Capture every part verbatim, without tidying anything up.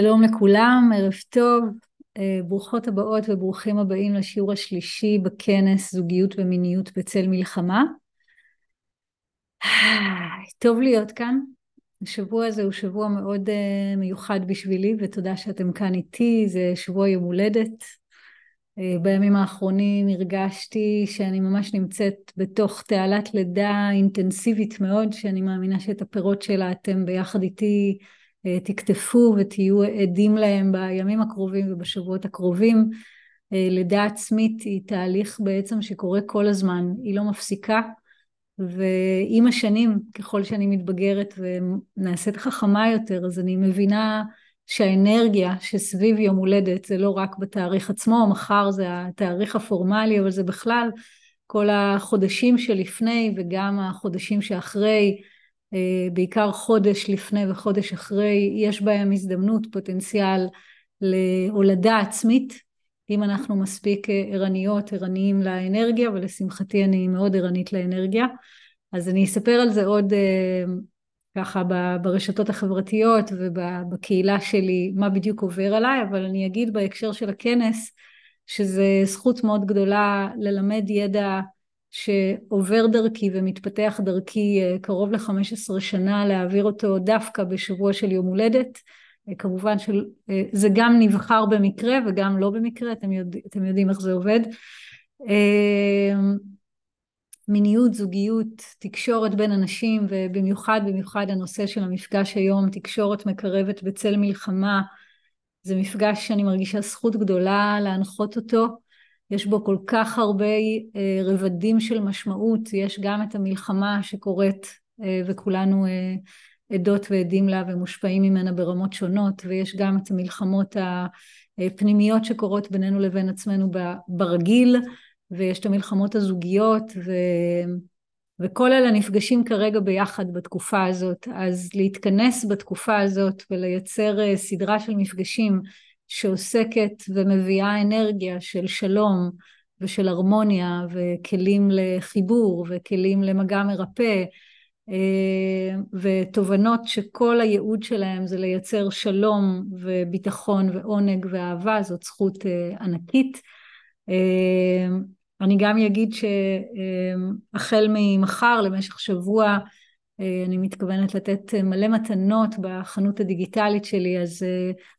שלום לכולם, ערב טוב, ברוכות הבאות וברוכים הבאים לשיעור השלישי בכנס זוגיות ומיניות בצל מלחמה. טוב להיות כאן, השבוע הזה הוא שבוע מאוד מיוחד בשבילי ותודה שאתם כאן איתי, זה שבוע יום הולדת. בימים האחרונים הרגשתי שאני ממש נמצאת בתוך תעלת לידה אינטנסיבית מאוד, שאני מאמינה שאת הפירות שלה אתם ביחד איתי תכתפו ותהיו עדים להם בימים הקרובים ובשבועות הקרובים. לידה עצמית היא תהליך בעצם שקורה כל הזמן, היא לא מפסיקה, ועם השנים, ככל שאני מתבגרת ונעשית חכמה יותר, אז אני מבינה שהאנרגיה שסביב יום הולדת, זה לא רק בתאריך עצמו, מחר זה התאריך הפורמלי, אבל זה בכלל כל החודשים שלפני וגם החודשים שאחרי, בעיקר חודש לפני וחודש אחרי, יש בהם הזדמנות, פוטנציאל להולדה עצמית, אם אנחנו מספיק ערניות, ערניים לאנרגיה, ולשמחתי אני מאוד ערנית לאנרגיה, אז אני אספר על זה עוד ככה ברשתות החברתיות ובקהילה שלי, מה בדיוק עובר עליי, אבל אני אגיד בהקשר של הכנס, שזה זכות מאוד גדולה ללמד ידע, שעובר דרכי ומתפתח דרכי קרוב ל-חמש עשרה שנה, להעביר אותו דווקא בשבוע של יום הולדת, כמובן שזה גם נבחר במקרה וגם לא במקרה, אתם, יודע, אתם יודעים איך זה עובד. מיניות, זוגיות, תקשורת בין אנשים, ובמיוחד במיוחד הנושא של המפגש היום, תקשורת מקרבת בצל מלחמה, זה מפגש שאני מרגישה זכות גדולה להנחות אותו, יש בו כל כך הרבה רבדים של משמעות, יש גם את המלחמה שקורית וכולנו עדות ועדים לה ומושפעים ממנה ברמות שונות, ויש גם את המלחמות הפנימיות שקורות בינינו לבין עצמנו ברגיל, ויש את המלחמות הזוגיות, ו... וכל אלה נפגשים כרגע ביחד בתקופה הזאת, אז להתכנס בתקופה הזאת ולייצר סדרה של מפגשים, שעוסקת ומביאה אנרגיה של שלום ושל הרמוניה וכלים לחיבור וכלים למגע מרפא ותובנות שכל הייעוד שלהם זה לייצר שלום וביטחון ועונג ואהבה, זאת זכות ענקית. אני גם אגיד שהחל ממחר למשך שבוע אני מתכוונת לתת מלא מתנות בחנות הדיגיטלית שלי, אז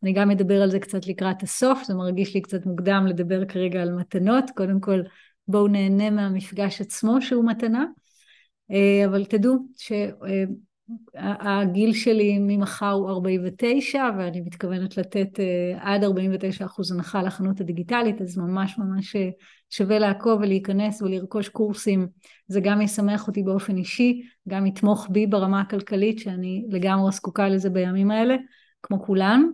אני גם אדבר על זה קצת לקראת הסוף, זה מרגיש לי קצת מוקדם לדבר כרגע על מתנות, קודם כל בואו נהנה מהמפגש עצמו שהוא מתנה, אבל תדעו שהגיל שלי ממחר הוא ארבעים ותשע, ואני מתכוונת לתת עד ארבעים ותשע אחוז הנחה לחנות הדיגיטלית, אז ממש ממש שווה לעקוב ולהיכנס ולרכוש קורסים, זה גם ישמח אותי באופן אישי, גם יתמוך בי ברמה הכלכלית, שאני לגמרי זקוקה לזה בימים האלה, כמו כולם,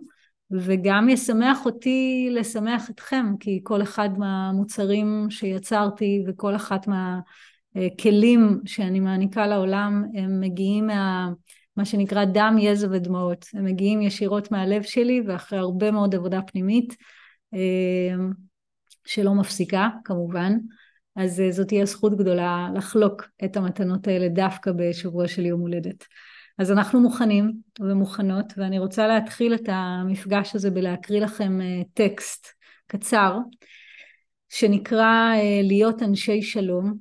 וגם ישמח אותי לשמח אתכם, כי כל אחד מהמוצרים שיצרתי, וכל אחת מהכלים שאני מעניקה לעולם, הם מגיעים מה, מה שנקרא דם, יזע ודמעות, הם מגיעים ישירות מהלב שלי, ואחרי הרבה מאוד עבודה פנימית, שלא מפסיקה, כמובן, אז זאת תהיה זכות גדולה לחלוק את המתנות האלה דווקא בשבוע של יום הולדת. אז אנחנו מוכנים ומוכנות, ואני רוצה להתחיל את המפגש הזה בלהקריא לכם טקסט קצר, שנקרא להיות אנשי שלום,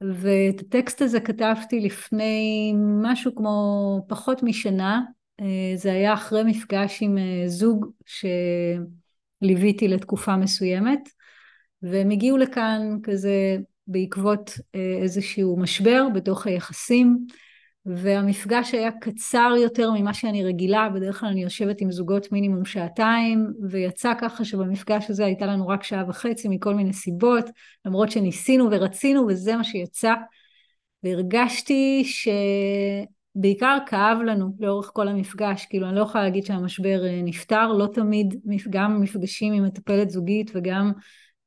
ואת הטקסט הזה כתבתי לפני משהו כמו פחות משנה, זה היה אחרי מפגש עם זוג ש... ליוויתי לתקופה מסוימת, והם הגיעו לכאן כזה בעקבות איזשהו משבר בתוך היחסים, והמפגש היה קצר יותר ממה שאני רגילה, בדרך כלל אני יושבת עם זוגות מינימום שעתיים, ויצא ככה שבמפגש הזה הייתה לנו רק שעה וחצי מכל מיני סיבות, למרות שניסינו ורצינו וזה מה שיצא, והרגשתי שבעיקר כאב לנו לאורך כל המפגש, כאילו אני לא יכולה להגיד שהמשבר נפטר, לא תמיד, גם מפגשים עם מטפלת זוגית וגם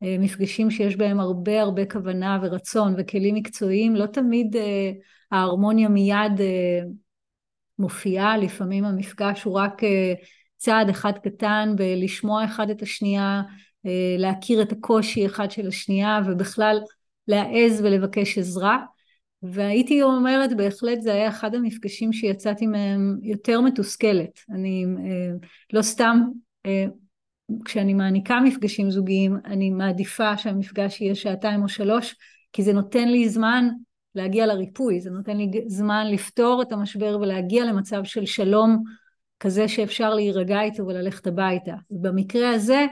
מפגשים שיש בהם הרבה הרבה כוונה ורצון וכלים מקצועיים, לא תמיד ההרמוניה מיד מופיעה, לפעמים המפגש הוא רק צעד אחד קטן בלשמוע אחד את השנייה, להכיר את הקושי אחד של השנייה ובכלל להעז ולבקש עזרה, והייתי אומרת, בהחלט זה היה אחד המפגשים שיצאתי מהם יותר מתוסכלת. אני לא סתם, כשאני מעניקה מפגשים זוגיים, אני מעדיפה שהמפגש יהיה שעתיים או שלוש, כי זה נותן לי זמן להגיע לריפוי, זה נותן לי זמן לפתור את המשבר ולהגיע למצב של שלום כזה שאפשר להירגע איתו וללכת הביתה. במקרה הזה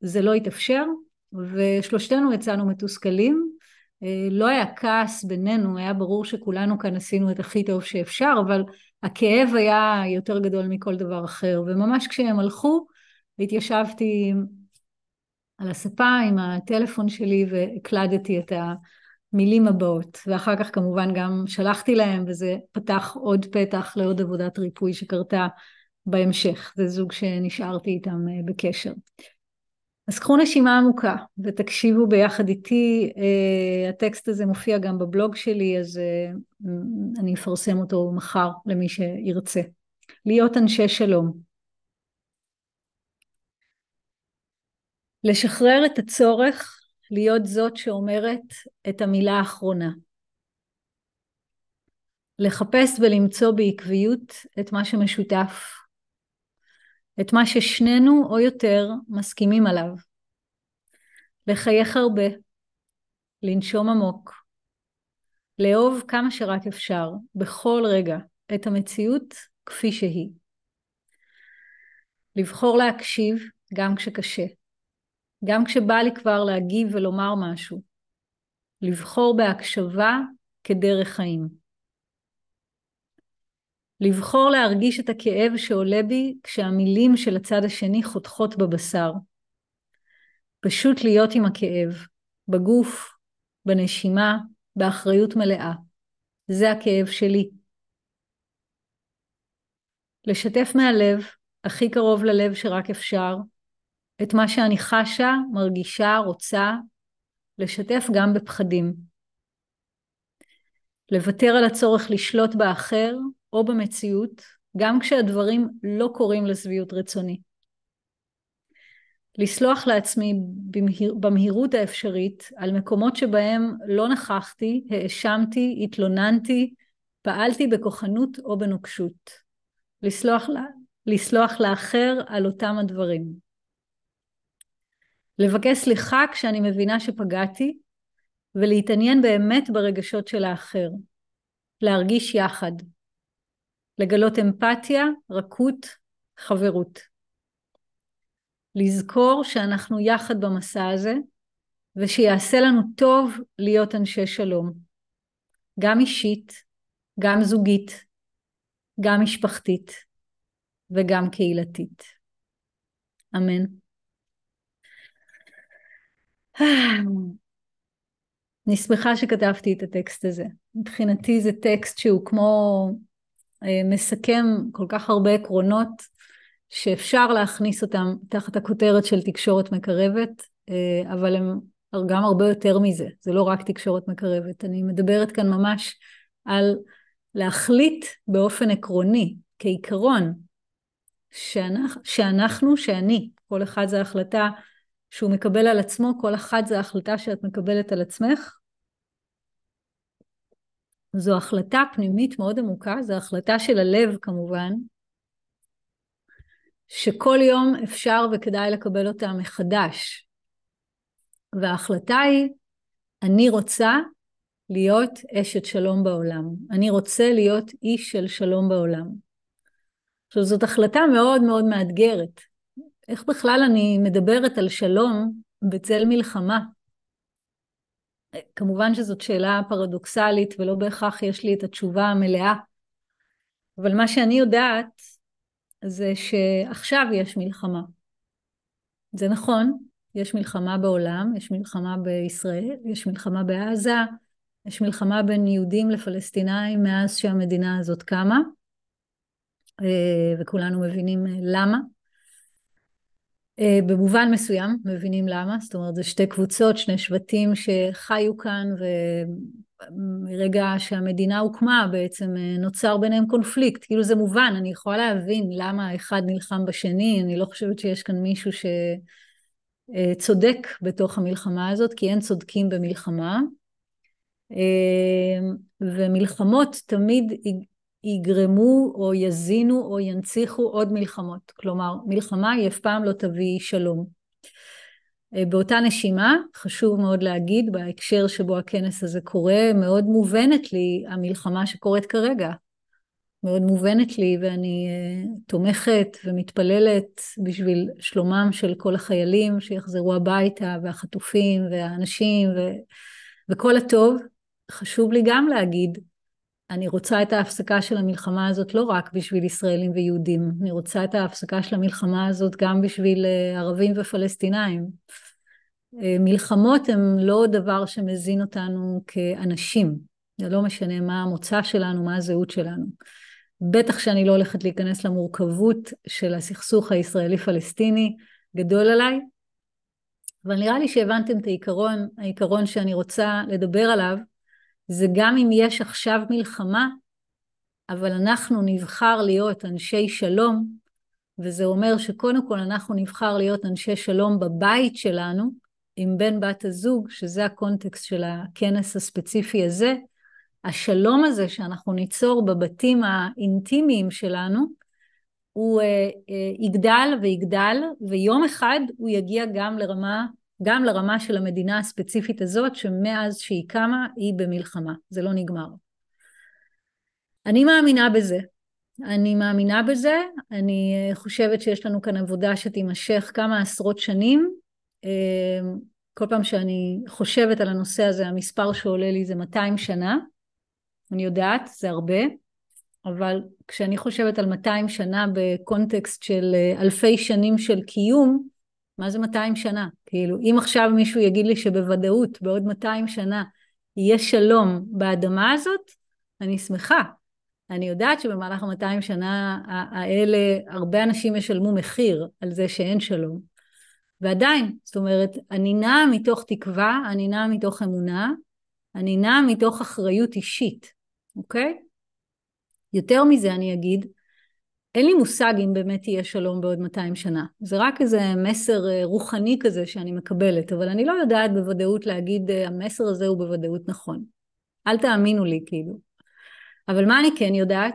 זה לא התאפשר, ושלושתנו יצאנו מתוסכלים, לא היה כעס בינינו, היה ברור שכולנו כאן עשינו את הכי טוב שאפשר, אבל הכאב היה יותר גדול מכל דבר אחר, וממש כשהם הלכו, התיישבתי על הספה עם הטלפון שלי והקלדתי את המילים הבאות, ואחר כך כמובן גם שלחתי להם, וזה פתח עוד פתח לעוד עבודת ריפוי שקרתה בהמשך, זה זוג שנשארתי איתם בקשר. אז קחו נשימה עמוקה ותקשיבו ביחד איתי, הטקסט הזה מופיע גם בבלוג שלי, אז אני אפרסם אותו מחר למי שירצה. להיות אנשי שלום. לשחרר את הצורך להיות זאת שאומרת את המילה האחרונה. לחפש ולמצוא בעקביות את מה שמשותף. את מה ששנינו או יותר מסכימים עליו. לחייך הרבה, לנשום עמוק, לאהוב כמה שרק אפשר, בכל רגע, את המציאות כפי שהיא. לבחור להקשיב גם כשקשה, גם כשבא לי כבר להגיב ולומר משהו. לבחור בהקשבה כדרך חיים. לבחור להרגיש את הכאב שעולה בי כשהמילים של הצד השני חותכות בבשר. פשוט להיות עם הכאב, בגוף, בנשימה, באחריות מלאה. זה הכאב שלי. לשתף מהלב, הכי קרוב ללב שרק אפשר, את מה שאני חשה, מרגישה, רוצה, לשתף גם בפחדים. לוותר על הצורך לשלוט באחר, או במציאות, גם כשהדברים לא קורים לשביעות רצוני. לסלוח לעצמי במהיר, במהירות האפשרית, על מקומות שבהם לא נכחתי, האשמתי, התלוננתי, פעלתי בכוחנות או בנוקשות. לסלוח, לסלוח לאחר על אותם הדברים. לבקש סליחה כשאני מבינה שפגעתי, ולהתעניין באמת ברגשות של האחר. להרגיש יחד. לגלות אמפתיה, רכות, חברות. לזכור שאנחנו יחד במסע הזה, ושיעשה לנו טוב להיות אנשי שלום. גם אישית, גם זוגית, גם משפחתית, וגם קהילתית. אמן. אני שמחה שכתבתי את הטקסט הזה. מבחינתי זה טקסט שהוא כמו... מסכם כל כך הרבה עקרונות שאפשר להכניס אותם תחת הכותרת של תקשורת מקרבת, אבל הם גם הרבה יותר מזה, זה לא רק תקשורת מקרבת. אני מדברת כאן ממש על להחליט באופן עקרוני, כעיקרון, שאנחנו, שאנחנו שאני, כל אחד זה ההחלטה שהוא מקבל על עצמו, כל אחד זה ההחלטה שאת מקבלת על עצמך, זו החלטה פנימית מאוד עמוקה, זו החלטה של הלב כמובן, שכל יום אפשר וכדאי לקבל אותה מחדש. וההחלטה היא, אני רוצה להיות אשת שלום בעולם. אני רוצה להיות איש של שלום בעולם. עכשיו זאת החלטה מאוד מאוד מאתגרת. איך בכלל אני מדברת על שלום בצל מלחמה? כמובן שזאת שאלה פרדוקסלית, ולא בהכרח יש לי את התשובה המלאה. אבל מה שאני יודעת, זה שעכשיו יש מלחמה. זה נכון, יש מלחמה בעולם, יש מלחמה בישראל, יש מלחמה בעזה, יש מלחמה בין יהודים לפלסטינאים, מאז שהמדינה הזאת קמה, וכולנו מבינים למה. במובן מסוים, מבינים למה, זאת אומרת, זה שתי קבוצות, שני שבטים שחיו כאן, ומרגע שהמדינה הוקמה, בעצם נוצר ביניהם קונפליקט, כאילו זה מובן, אני יכולה להבין למה האחד נלחם בשני, אני לא חושבת שיש כאן מישהו שצודק בתוך המלחמה הזאת, כי אין צודקים במלחמה, ומלחמות תמיד יגרמו או יזינו או ינציחו עוד מלחמות. כלומר, מלחמה היא אף פעם לא תביא שלום. באותה נשימה, חשוב מאוד להגיד, בהקשר שבו הכנס הזה קורה, מאוד מובנת לי המלחמה שקורית כרגע. מאוד מובנת לי, ואני תומכת ומתפללת בשביל שלומם של כל החיילים שיחזרו הביתה, והחטופים והאנשים ו... וכל הטוב. חשוב לי גם להגיד, אני רוצה את ההפסקה של המלחמה הזאת לא רק בשביל ישראלים ויהודים, אני רוצה את ההפסקה של המלחמה הזאת גם בשביל ערבים ופלסטינאים. מלחמות הן לא דבר שמזין אותנו כאנשים, זה לא משנה מה המוצא שלנו, מה הזהות שלנו. בטח שאני לא הולכת להיכנס למורכבות של הסכסוך הישראלי-פלסטיני, גדול עליי, אבל נראה לי שהבנתם את העיקרון, העיקרון שאני רוצה לדבר עליו, זה גם אם יש עכשיו מלחמה, אבל אנחנו נבחר להיות אנשי שלום, וזה אומר שקודם כל אנחנו נבחר להיות אנשי שלום בבית שלנו, עם בן בת הזוג, שזה הקונטקסט של הכנס הספציפי הזה, השלום הזה שאנחנו ניצור בבתים האינטימיים שלנו, הוא יגדל ויגדל, ויום אחד הוא יגיע גם לרמה, גם לרמה של המדינה הספציפית הזאת, שמאז שהיא קמה, היא במלחמה. זה לא נגמר. אני מאמינה בזה. אני מאמינה בזה. אני חושבת שיש לנו כאן עבודה שתימשך כמה עשרות שנים. כל פעם שאני חושבת על הנושא הזה, המספר שעולה לי זה מאתיים שנה. אני יודעת, זה הרבה. אבל כשאני חושבת על מאתיים שנה בקונטקסט של אלפי שנים של קיום, מה זה מאתיים שנה? כאילו, אם עכשיו מישהו יגיד לי שבוודאות, בעוד מאתיים שנה, יהיה שלום באדמה הזאת, אני שמחה. אני יודעת שבמהלך מאתיים שנה האלה, הרבה אנשים ישלמו מחיר על זה שאין שלום. ועדיין, זאת אומרת, אני נעה מתוך תקווה, אני נעה מתוך אמונה, אני נעה מתוך אחריות אישית, אוקיי? יותר מזה אני אגיד, אין לי מושג אם באמת יהיה שלום בעוד מאתיים שנה. זה רק איזה מסר רוחני כזה שאני מקבלת, אבל אני לא יודעת בוודאות להגיד, המסר הזה הוא בוודאות נכון. אל תאמינו לי כאילו. אבל מה אני כן יודעת?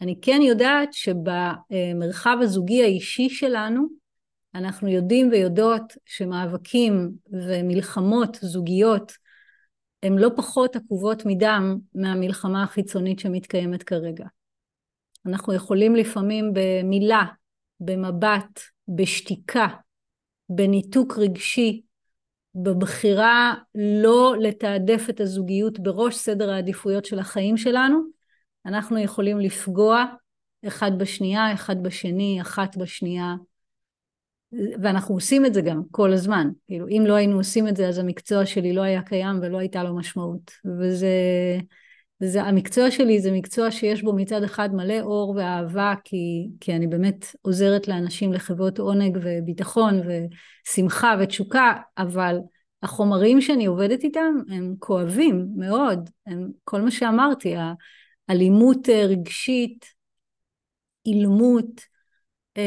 אני כן יודעת שבמרחב הזוגי האישי שלנו, אנחנו יודעים ויודעות שמאבקים ומלחמות זוגיות, הם לא פחות עקובות מדם מהמלחמה החיצונית שמתקיימת כרגע. אנחנו יכולים לפעמים במילה, במבט, בשתיקה, בניתוק רגשי, בבחירה לא לתעדף את הזוגיות בראש סדר העדיפויות של החיים שלנו, אנחנו יכולים לפגוע אחד בשנייה, אחד בשני, אחת בשנייה, ואנחנו עושים את זה גם כל הזמן. כאילו, אם לא היינו עושים את זה, אז המקצוע שלי לא היה קיים ולא הייתה לו משמעות. וזה, וזה, המקצוע שלי זה מקצוע שיש בו מצד אחד מלא אור ואהבה, כי, כי אני באמת עוזרת לאנשים לחוות עונג וביטחון ושמחה ותשוקה, אבל החומרים שאני עובדת איתם הם כואבים מאוד. הם, כל מה שאמרתי, האלימות רגשית, אילמות, אה,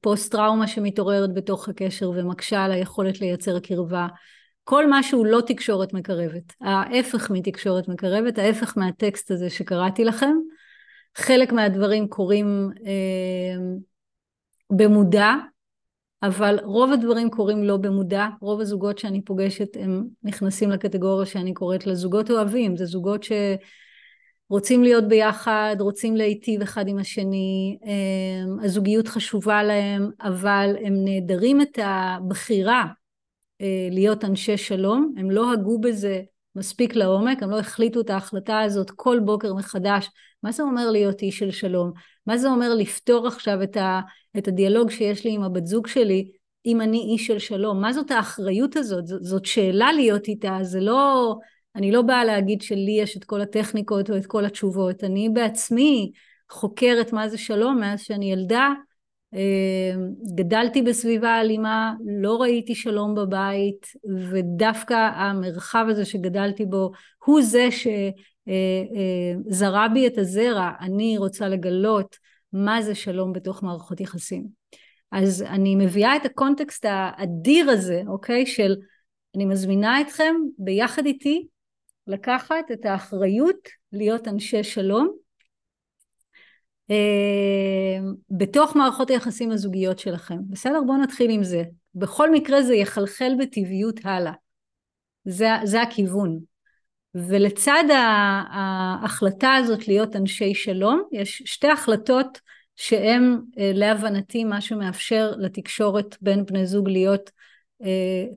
פוסט טראומה שמתעוררת בתוך הקשר ומקשה על היכולת לייצר קרבה, כל משהו לא תקשורת מקרבת, ההפך מתקשורת מקרבת, ההפך מהטקסט הזה שקראתי לכם, חלק מהדברים קורים אה, במודע, אבל רוב הדברים קורים לא במודע, רוב הזוגות שאני פוגשת הם נכנסים לקטגוריה שאני קוראת לזוגות אוהבים, זה זוגות ש... רוצים להיות ביחד, רוצים להיטיב אחד עם השני, הזוגיות חשובה להם, אבל הם נעדרים את הבחירה להיות אנשי שלום, הם לא הגו בזה מספיק לעומק, הם לא החליטו את ההחלטה הזאת כל בוקר מחדש, מה זה אומר להיות איש של שלום? מה זה אומר לפתור עכשיו את, ה, את הדיאלוג שיש לי עם הבת זוג שלי, אם אני איש של שלום? מה זאת האחריות הזאת? זאת, זאת שאלה להיות איתה, זה לא... אני לא באה להגיד שלי יש את כל הטכניקות או את כל התשובות, אני בעצמי חוקרת מה זה שלום, מאז שאני ילדה, גדלתי בסביבה אלימה, לא ראיתי שלום בבית, ודווקא המרחב הזה שגדלתי בו, הוא זה שזרע בי את הזרע, אני רוצה לגלות מה זה שלום בתוך מערכות יחסים. אז אני מביאה את הקונטקסט האדיר הזה, אוקיי, של אני מזמינה אתכם ביחד איתי לקחת את האחריות להיות אנשי שלום בתוך מערכות היחסים הזוגיות שלכם. בסדר, בואו נתחיל עם זה. בכל מקרה זה יחלחל בטבעיות הלאה. זה, זה הכיוון. ולצד ההחלטה הזאת להיות אנשי שלום, יש שתי החלטות שהם להבנתי מה שמאפשר לתקשורת בין בני זוג להיות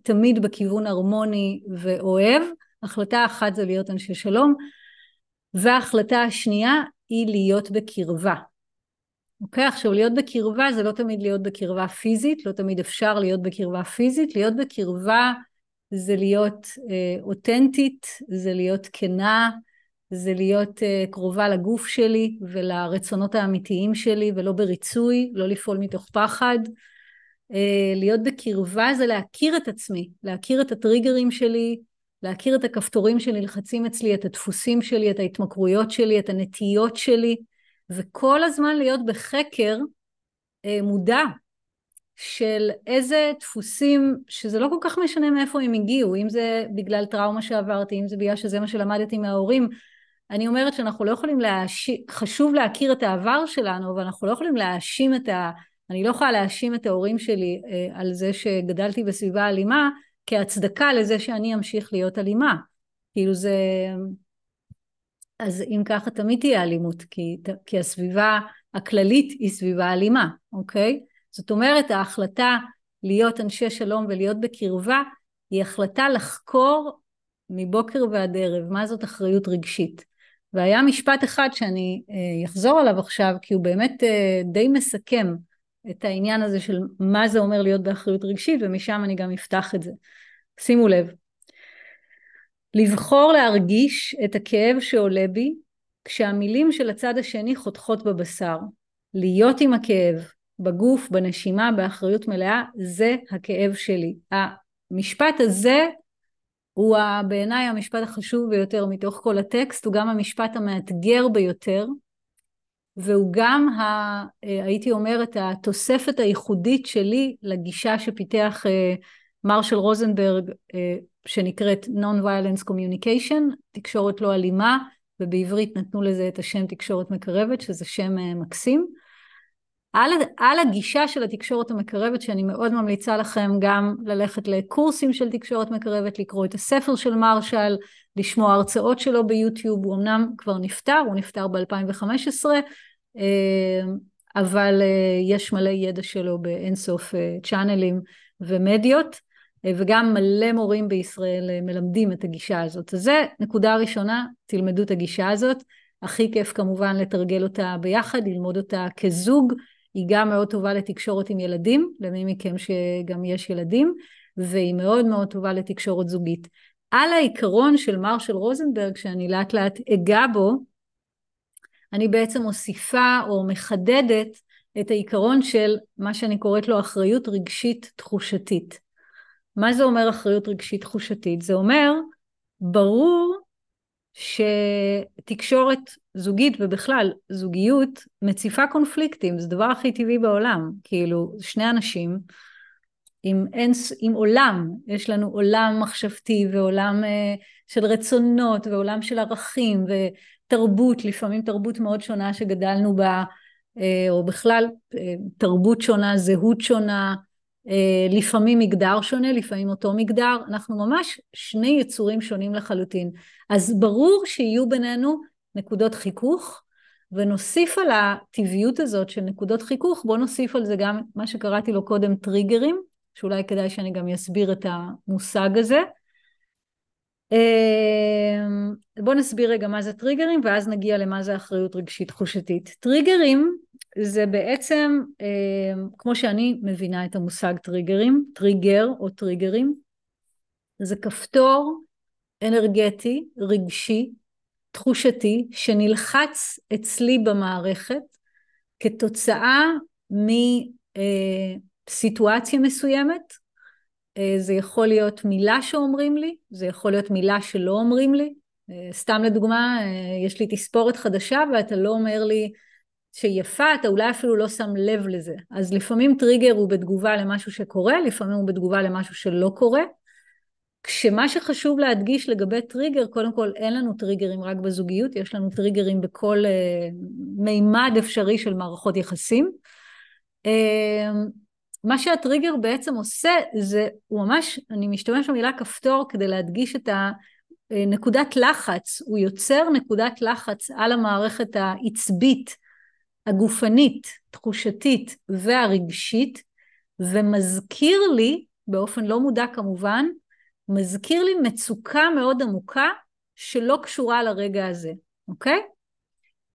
תמיד בכיוון הרמוני ואוהב. החלטה אחת זה להיות אנשי שלום, וההחלטה השנייה היא להיות בקרבה. אוקיי, עכשיו להיות בקרבה זה לא תמיד להיות בקרבה פיזית, לא תמיד אפשר להיות בקרבה פיזית, להיות בקרבה זה להיות אה, אותנטית, זה להיות כנה, זה להיות אה, קרובה לגוף שלי ולרצונות האמיתיים שלי ולא בריצוי, לא לפעול מתוך פחד. אה, להיות בקרבה זה להכיר את עצמי, להכיר את הטריגרים שלי, להכיר את הכפתורים שנלחצים אצלי, את הדפוסים שלי, את ההתמכרויות שלי, את הנטיות שלי, וכל הזמן להיות בחקר אה, מודע של איזה דפוסים, שזה לא כל כך משנה מאיפה הם הגיעו, אם זה בגלל טראומה שעברתי, אם זה בגלל שזה מה שלמדתי מההורים. אני אומרת שאנחנו לא יכולים להאשים, חשוב להכיר את העבר שלנו, אבל אנחנו לא יכולים להאשים את ה... אני לא יכולה להאשים את ההורים שלי אה, על זה שגדלתי בסביבה אלימה, כהצדקה לזה שאני אמשיך להיות אלימה. כאילו זה... אז אם ככה תמיד תהיה אלימות, כי, כי הסביבה הכללית היא סביבה אלימה, אוקיי? זאת אומרת, ההחלטה להיות אנשי שלום ולהיות בקרבה, היא החלטה לחקור מבוקר ועד ערב, מה זאת אחריות רגשית. והיה משפט אחד שאני אחזור עליו עכשיו, כי הוא באמת די מסכם את העניין הזה של מה זה אומר להיות באחריות רגשית, ומשם אני גם אפתח את זה. שימו לב. לבחור להרגיש את הכאב שעולה בי, כשהמילים של הצד השני חותכות בבשר. להיות עם הכאב, בגוף, בנשימה, באחריות מלאה, זה הכאב שלי. המשפט הזה, הוא בעיניי המשפט החשוב ביותר מתוך כל הטקסט, הוא גם המשפט המאתגר ביותר, והוא גם, ה, הייתי אומרת, התוספת הייחודית שלי לגישה שפיתח מרשל רוזנברג, שנקראת Non-Violence Communication, תקשורת לא אלימה, ובעברית נתנו לזה את השם תקשורת מקרבת, שזה שם מקסים. על, על הגישה של התקשורת המקרבת, שאני מאוד ממליצה לכם גם ללכת לקורסים של תקשורת מקרבת, לקרוא את הספר של מרשל, לשמוע הרצאות שלו ביוטיוב. הוא אמנם כבר נפטר, הוא נפטר ב-אלפיים וחמש עשרה, אבל יש מלא ידע שלו באינסוף צ'אנלים ומדיות, וגם מלא מורים בישראל מלמדים את הגישה הזאת. אז זה נקודה ראשונה, תלמדו את הגישה הזאת. הכי כיף כמובן לתרגל אותה ביחד, ללמוד אותה כזוג. היא גם מאוד טובה לתקשורת עם ילדים, למי מכם שגם יש ילדים, והיא מאוד מאוד טובה לתקשורת זוגית. על העיקרון של מרשל רוזנברג, שאני לאט לאט אגע בו, אני בעצם מוסיפה או מחדדת את העיקרון של מה שאני קוראת לו אחריות רגשית תחושתית. מה זה אומר אחריות רגשית תחושתית? זה אומר, ברור שתקשורת זוגית ובכלל זוגיות מציפה קונפליקטים, זה דבר הכי טבעי בעולם, כאילו שני אנשים עם, אין, עם עולם, יש לנו עולם מחשבתי ועולם אה, של רצונות ועולם של ערכים ותרבות, לפעמים תרבות מאוד שונה שגדלנו בה, אה, או בכלל אה, תרבות שונה, זהות שונה, אה, לפעמים מגדר שונה, לפעמים אותו מגדר, אנחנו ממש שני יצורים שונים לחלוטין. אז ברור שיהיו בינינו נקודות חיכוך, ונוסיף על הטבעיות הזאת של נקודות חיכוך, בוא נוסיף על זה גם מה שקראתי לו קודם טריגרים, שאולי כדאי שאני גם אסביר את המושג הזה. בוא נסביר רגע מה זה טריגרים, ואז נגיע למה זה אחריות רגשית תחושתית. טריגרים זה בעצם, כמו שאני מבינה את המושג טריגרים, טריגר או טריגרים, זה כפתור אנרגטי, רגשי, תחושתי, שנלחץ אצלי במערכת, כתוצאה מסיטואציה מסוימת. זה יכול להיות מילה שאומרים לי, זה יכול להיות מילה שלא אומרים לי. סתם לדוגמה, יש לי תספורת חדשה, ואתה לא אומר לי שיפה, אתה אולי אפילו לא שם לב לזה. אז לפעמים טריגר הוא בתגובה למשהו שקורה, לפעמים הוא בתגובה למשהו שלא קורה. כשמה שחשוב להדגיש לגבי טריגר, קודם כל אין לנו טריגרים רק בזוגיות, יש לנו טריגרים בכל מימד אפשרי של מערכות יחסים. מה שהטריגר בעצם עושה זה, הוא ממש, אני משתמש במילה כפתור כדי להדגיש את הנקודת לחץ, הוא יוצר נקודת לחץ על המערכת העצבית, הגופנית, תחושתית והרגשית, ומזכיר לי, באופן לא מודע כמובן, מזכיר לי מצוקה מאוד עמוקה שלא קשורה לרגע הזה, אוקיי?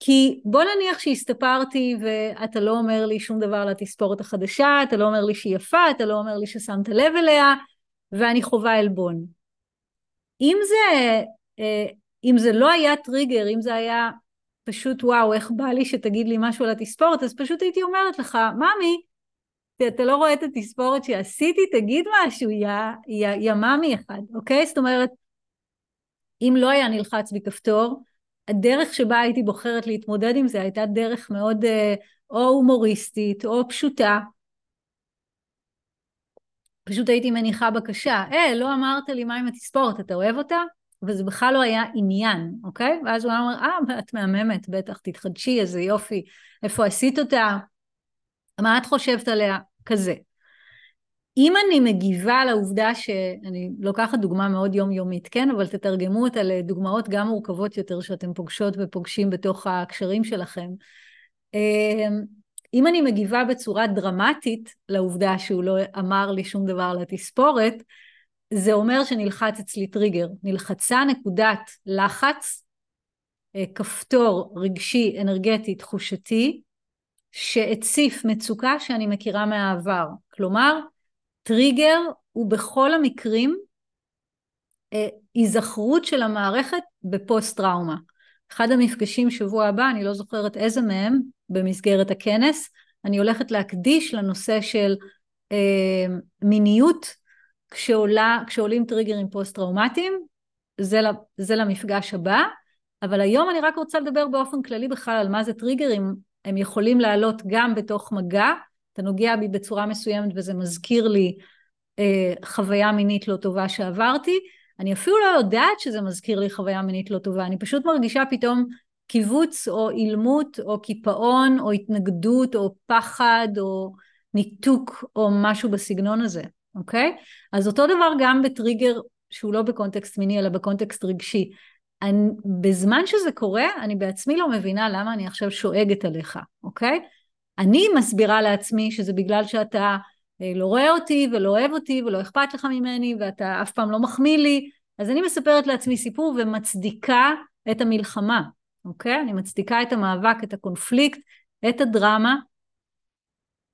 כי בוא נניח שהסתפרתי ואתה לא אומר לי שום דבר על התספורת החדשה, אתה לא אומר לי שהיא יפה, אתה לא אומר לי ששמת לב אליה, ואני חובה אלבון. אם זה, אם זה לא היה טריגר, אם זה היה פשוט וואו, איך בא לי שתגיד לי משהו על התספורת, אז פשוט הייתי אומרת לך, ממי, אתה לא רואה את התספורת שעשיתי, תגיד משהו, יא, יא, יא ממי אחד, אוקיי? זאת אומרת, אם לא היה נלחץ בכפתור, הדרך שבה הייתי בוחרת להתמודד עם זה, הייתה דרך מאוד או הומוריסטית, או פשוטה. פשוט הייתי מניחה בקשה, אה, לא אמרת לי מה עם התספורת, אתה אוהב אותה? וזה בכלל לא היה עניין, אוקיי? ואז הוא אמר, אה, את מהממת, בטח, תתחדשי, איזה יופי, איפה עשית אותה? מה את חושבת עליה? כזה. אם אני מגיבה לעובדה שאני לוקחת דוגמה מאוד יומיומית, כן? אבל תתרגמו אותה לדוגמאות גם מורכבות יותר שאתם פוגשות ופוגשים בתוך הקשרים שלכם. אם אני מגיבה בצורה דרמטית לעובדה שהוא לא אמר לי שום דבר לתספורת, זה אומר שנלחץ אצלי טריגר. נלחצה נקודת לחץ, כפתור רגשי, אנרגטי, תחושתי, שהציף מצוקה שאני מכירה מהעבר. כלומר, טריגר הוא בכל המקרים אה, היזכרות של המערכת בפוסט טראומה. אחד המפגשים שבוע הבא, אני לא זוכרת איזה מהם במסגרת הכנס, אני הולכת להקדיש לנושא של אה, מיניות, כשעולה, כשעולים טריגרים פוסט טראומטיים, זה, זה למפגש הבא, אבל היום אני רק רוצה לדבר באופן כללי בכלל על מה זה טריגרים, הם יכולים לעלות גם בתוך מגע, אתה נוגע בי בצורה מסוימת וזה מזכיר לי אה, חוויה מינית לא טובה שעברתי, אני אפילו לא יודעת שזה מזכיר לי חוויה מינית לא טובה, אני פשוט מרגישה פתאום קיבוץ או אילמות או קיפאון או התנגדות או פחד או ניתוק או משהו בסגנון הזה, אוקיי? אז אותו דבר גם בטריגר שהוא לא בקונטקסט מיני אלא בקונטקסט רגשי, אני, בזמן שזה קורה, אני בעצמי לא מבינה למה אני עכשיו שואגת עליך, אוקיי? אני מסבירה לעצמי שזה בגלל שאתה לא רואה אותי ולא אוהב אותי ולא אכפת לך ממני ואתה אף פעם לא מחמיא לי, אז אני מספרת לעצמי סיפור ומצדיקה את המלחמה, אוקיי? אני מצדיקה את המאבק, את הקונפליקט, את הדרמה,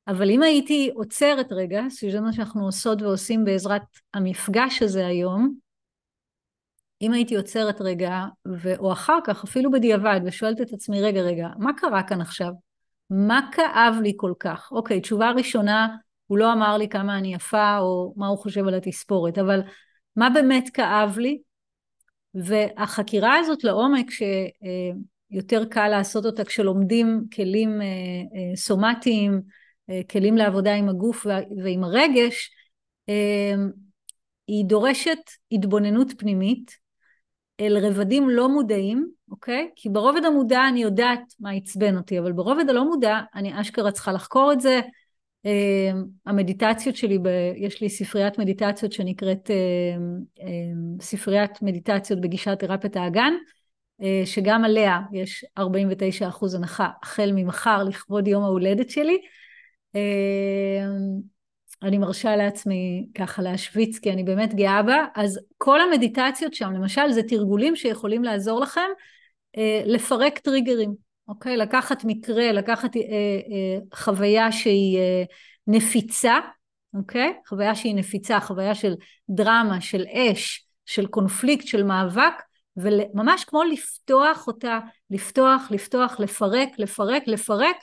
אבל אם הייתי עוצרת רגע, שזה מה שאנחנו עושות ועושים בעזרת המפגש הזה היום, אם הייתי עוצרת רגע, או אחר כך, אפילו בדיעבד, ושואלת את עצמי, רגע, רגע, מה קרה כאן עכשיו? מה כאב לי כל כך? אוקיי, תשובה ראשונה, הוא לא אמר לי כמה אני יפה, או מה הוא חושב על התספורת, אבל מה באמת כאב לי? והחקירה הזאת לעומק, שיותר קל לעשות אותה, כשלומדים כלים סומטיים, כלים לעבודה עם הגוף ועם הרגש, היא דורשת התבוננות פנימית, אל רבדים לא מודעים, אוקיי? כי ברובד המודע אני יודעת מה יצבן אותי, אבל ברובד הלא מודע אני אשכרה צריכה לחקור את זה. המדיטציות שלי, יש לי ספריית מדיטציות שנקראת ספריית מדיטציות בגישת תרפת האגן, שגם עליה יש ארבעים ותשע אחוז הנחה, החל ממחר לכבוד יום ההולדת שלי. אני מרשה לעצמי ככה להשוויץ, כי אני באמת גאה בה, אז כל המדיטציות שם, למשל, זה תרגולים שיכולים לעזור לכם אה, לפרק טריגרים, אוקיי? לקחת מקרה, לקחת אה, אה, חוויה שהיא אה, נפיצה, אוקיי? חוויה שהיא נפיצה, חוויה של דרמה, של אש, של קונפליקט, של מאבק, וממש כמו לפתוח אותה, לפתוח, לפתוח, לפרק, לפרק, לפרק,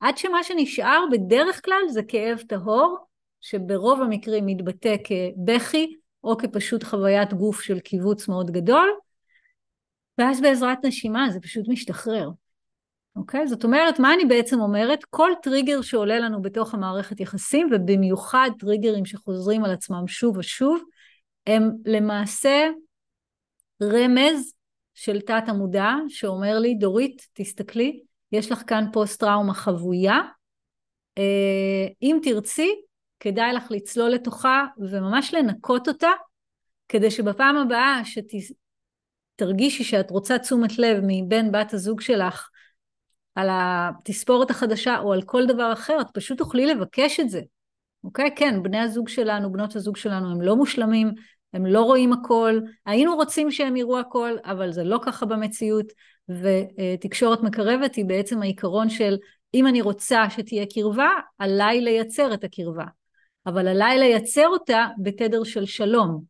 עד שמה שנשאר בדרך כלל זה כאב טהור, שברוב המקרים מתבטא כבכי, או כפשוט חוויית גוף של קיבוץ מאוד גדול, ואז בעזרת נשימה זה פשוט משתחרר, אוקיי? זאת אומרת, מה אני בעצם אומרת? כל טריגר שעולה לנו בתוך המערכת יחסים, ובמיוחד טריגרים שחוזרים על עצמם שוב ושוב, הם למעשה רמז של תת המודע שאומר לי, דורית, תסתכלי, יש לך כאן פוסט טראומה חבויה, אם תרצי, כדאי לך לצלול לתוכה וממש לנקות אותה, כדי שבפעם הבאה שתרגישי שאת רוצה תשומת לב מבין בת הזוג שלך, על התספורת החדשה או על כל דבר אחר, את פשוט תוכלי לבקש את זה. אוקיי? כן, בני הזוג שלנו, בנות הזוג שלנו, הם לא מושלמים, הם לא רואים הכל, היינו רוצים שהם יראו הכל, אבל זה לא ככה במציאות, ותקשורת מקרבת היא בעצם העיקרון של, אם אני רוצה שתהיה קרבה, עליי לייצר את הקרבה, אבל עליי לייצר אותה בתדר של שלום,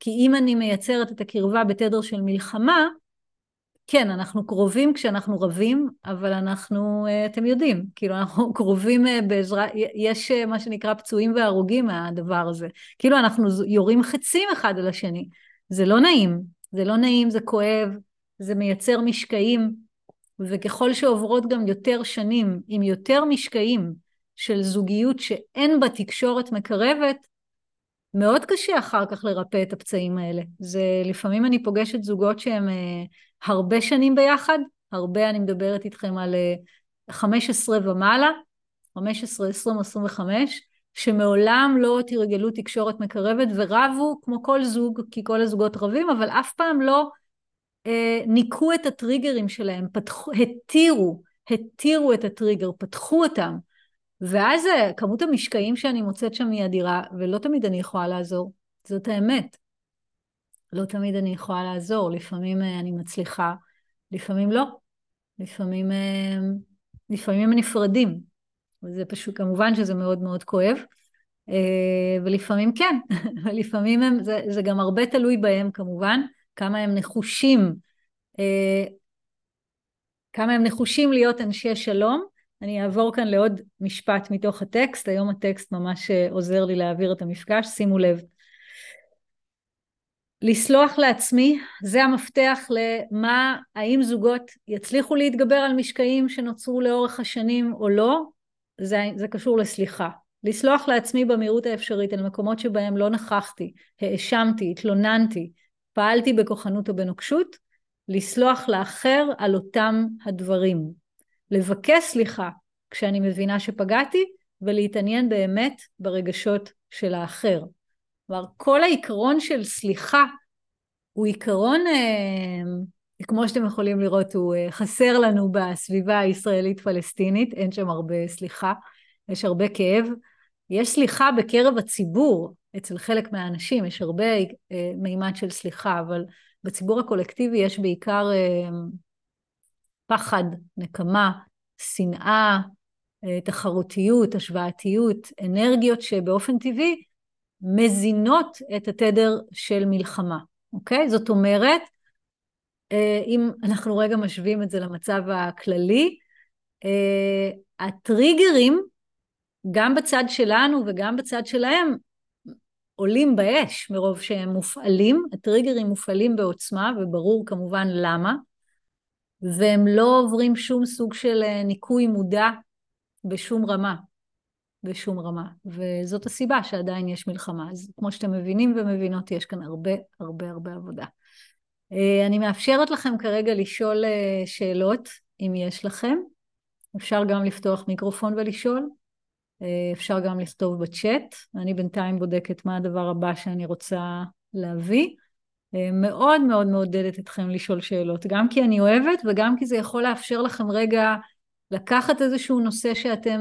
כי אם אני מייצרת את הקרבה בתדר של מלחמה, כן, אנחנו קרובים כשאנחנו רבים, אבל אנחנו, אתם יודעים, כאילו אנחנו קרובים בעזרה, יש מה שנקרא פצועים והרוגים מהדבר הזה, כאילו אנחנו יורים חצים אחד על השני, זה לא נעים, זה לא נעים, זה כואב, זה מייצר משקעים, וככל שעוברות גם יותר שנים, עם יותר משקעים של זוגיות שאין בה תקשורת מקרבת, מאוד קשה אחר כך לרפא את הפצעים האלה. זה, לפעמים אני פוגשת זוגות שהם אה, הרבה שנים ביחד, הרבה אני מדברת איתכם על אה, חמש עשרה ומעלה, חמש עשרה, עשרים, עשרים וחמש, שמעולם לא תרגלו תקשורת מקרבת, ורבו כמו כל זוג, כי כל הזוגות רבים, אבל אף פעם לא אה, ניקו את הטריגרים שלהם, פתחו, התירו, התירו את הטריגר, פתחו אותם, ואז כמות המשקעים שאני מוצאת שם היא אדירה, ולא תמיד אני יכולה לעזור. זאת האמת. לא תמיד אני יכולה לעזור. לפעמים אני מצליחה, לפעמים לא. לפעמים, לפעמים נפרדים. וזה פשוט, כמובן שזה מאוד מאוד כואב. ולפעמים כן. ולפעמים הם, זה, זה גם הרבה תלוי בהם, כמובן. כמה הם נחושים, כמה הם נחושים להיות אנשי שלום. אני אעבור כאן לעוד משפט מתוך הטקסט, היום הטקסט ממש עוזר לי להעביר את המפגש, שימו לב. לסלוח לעצמי, זה המפתח למה, האם זוגות יצליחו להתגבר על משקעים שנוצרו לאורך השנים או לא, זה, זה קשור לסליחה. לסלוח לעצמי במהירות האפשרית, אל מקומות שבהם לא נכחתי, האשמתי, התלוננתי, פעלתי בכוחנות או בנוקשות, לסלוח לאחר על אותם הדברים. לבקש סליחה כשאני מבינה שפגעתי, ולהתעניין באמת ברגשות של האחר. כלומר, כל העיקרון של סליחה, הוא עיקרון, אה, כמו שאתם יכולים לראות, הוא אה, חסר לנו בסביבה הישראלית-פלסטינית, אין שם הרבה סליחה, יש הרבה כאב. יש סליחה בקרב הציבור, אצל חלק מהאנשים, יש הרבה אה, מימד של סליחה, אבל בציבור הקולקטיבי יש בעיקר... אה, פחד, נקמה, שנאה, תחרותיות, השוואתיות, אנרגיות שבאופן טבעי מזינות את התדר של מלחמה, אוקיי? זאת אומרת, אם אנחנו רגע משווים את זה למצב הכללי, הטריגרים, גם בצד שלנו וגם בצד שלהם, עולים באש מרוב שהם מופעלים, הטריגרים מופעלים בעוצמה, וברור כמובן למה, והם לא עוברים שום סוג של ניקוי מודע בשום רמה, בשום רמה. וזאת הסיבה שעדיין יש מלחמה. אז כמו שאתם מבינים ומבינות, יש כאן הרבה, הרבה, הרבה עבודה. אני מאפשרת לכם כרגע לשאול שאלות, אם יש לכם. אפשר גם לפתוח מיקרופון ולשאול. אפשר גם לכתוב בצ'אט. אני בינתיים בודקת מה הדבר הבא שאני רוצה להביא. מאוד מאוד מעודדת אתכם לשאול שאלות, גם כי אני אוהבת וגם כי זה יכול לאפשר לכם רגע לקחת איזשהו נושא שאתם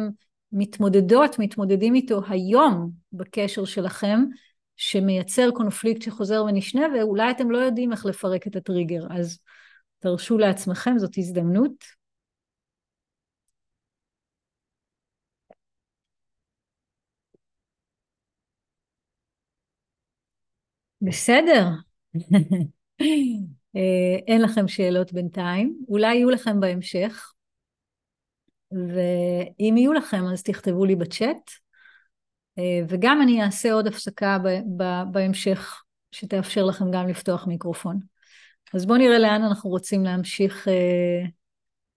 מתמודדות, מתמודדים איתו היום בקשר שלכם, שמייצר קונפליקט שחוזר ונשנה, ואולי אתם לא יודעים איך לפרק את הטריגר, אז תרשו לעצמכם, זאת הזדמנות. בסדר. אין לכם שאלות בינתיים, אולי יהיו לכם בהמשך, ואם יהיו לכם אז תכתבו לי בצ'אט, וגם אני אעשה עוד הפסקה בהמשך שתאפשר לכם גם לפתוח מיקרופון. אז בואו נראה לאן אנחנו רוצים להמשיך.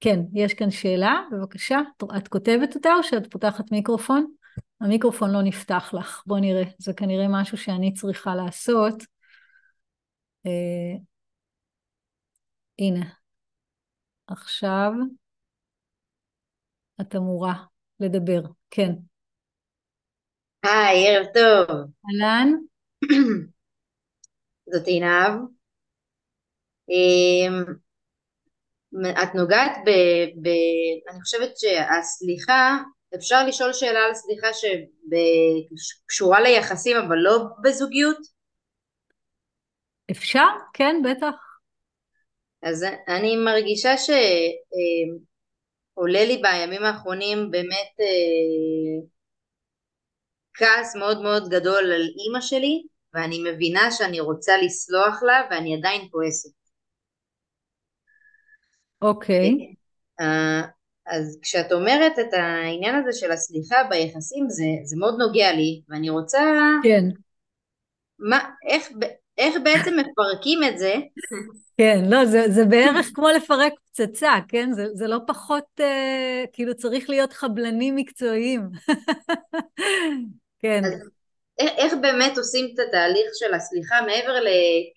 כן, יש כאן שאלה, בבקשה, את כותבת אותה או שאת פותחת מיקרופון? המיקרופון לא נפתח לך, בואו נראה, זה כנראה משהו שאני צריכה לעשות. אה, הנה, עכשיו את אמורה לדבר, כן. היי, ערב טוב. אלן. זאת עינב. את נוגעת ב, ב... אני חושבת שהסליחה, אפשר לשאול שאלה על סליחה שקשורה ליחסים, אבל לא בזוגיות? אפשר? כן, בטח. אז אני מרגישה שעולה לי בימים האחרונים באמת כעס מאוד מאוד גדול על אמא שלי, ואני מבינה שאני רוצה לסלוח לה, ואני עדיין כועסת. אוקיי. אז כשאת אומרת את העניין הזה של הסליחה ביחסים, זה, זה מאוד נוגע לי, ואני רוצה... כן. מה, איך, איך בעצם מפרקים את זה? כן, לא, זה, זה בערך כמו לפרק פצצה, כן? זה, זה לא פחות, אה, כאילו צריך להיות חבלנים מקצועיים. כן. אז איך, איך באמת עושים את התהליך של הסליחה, מעבר ל,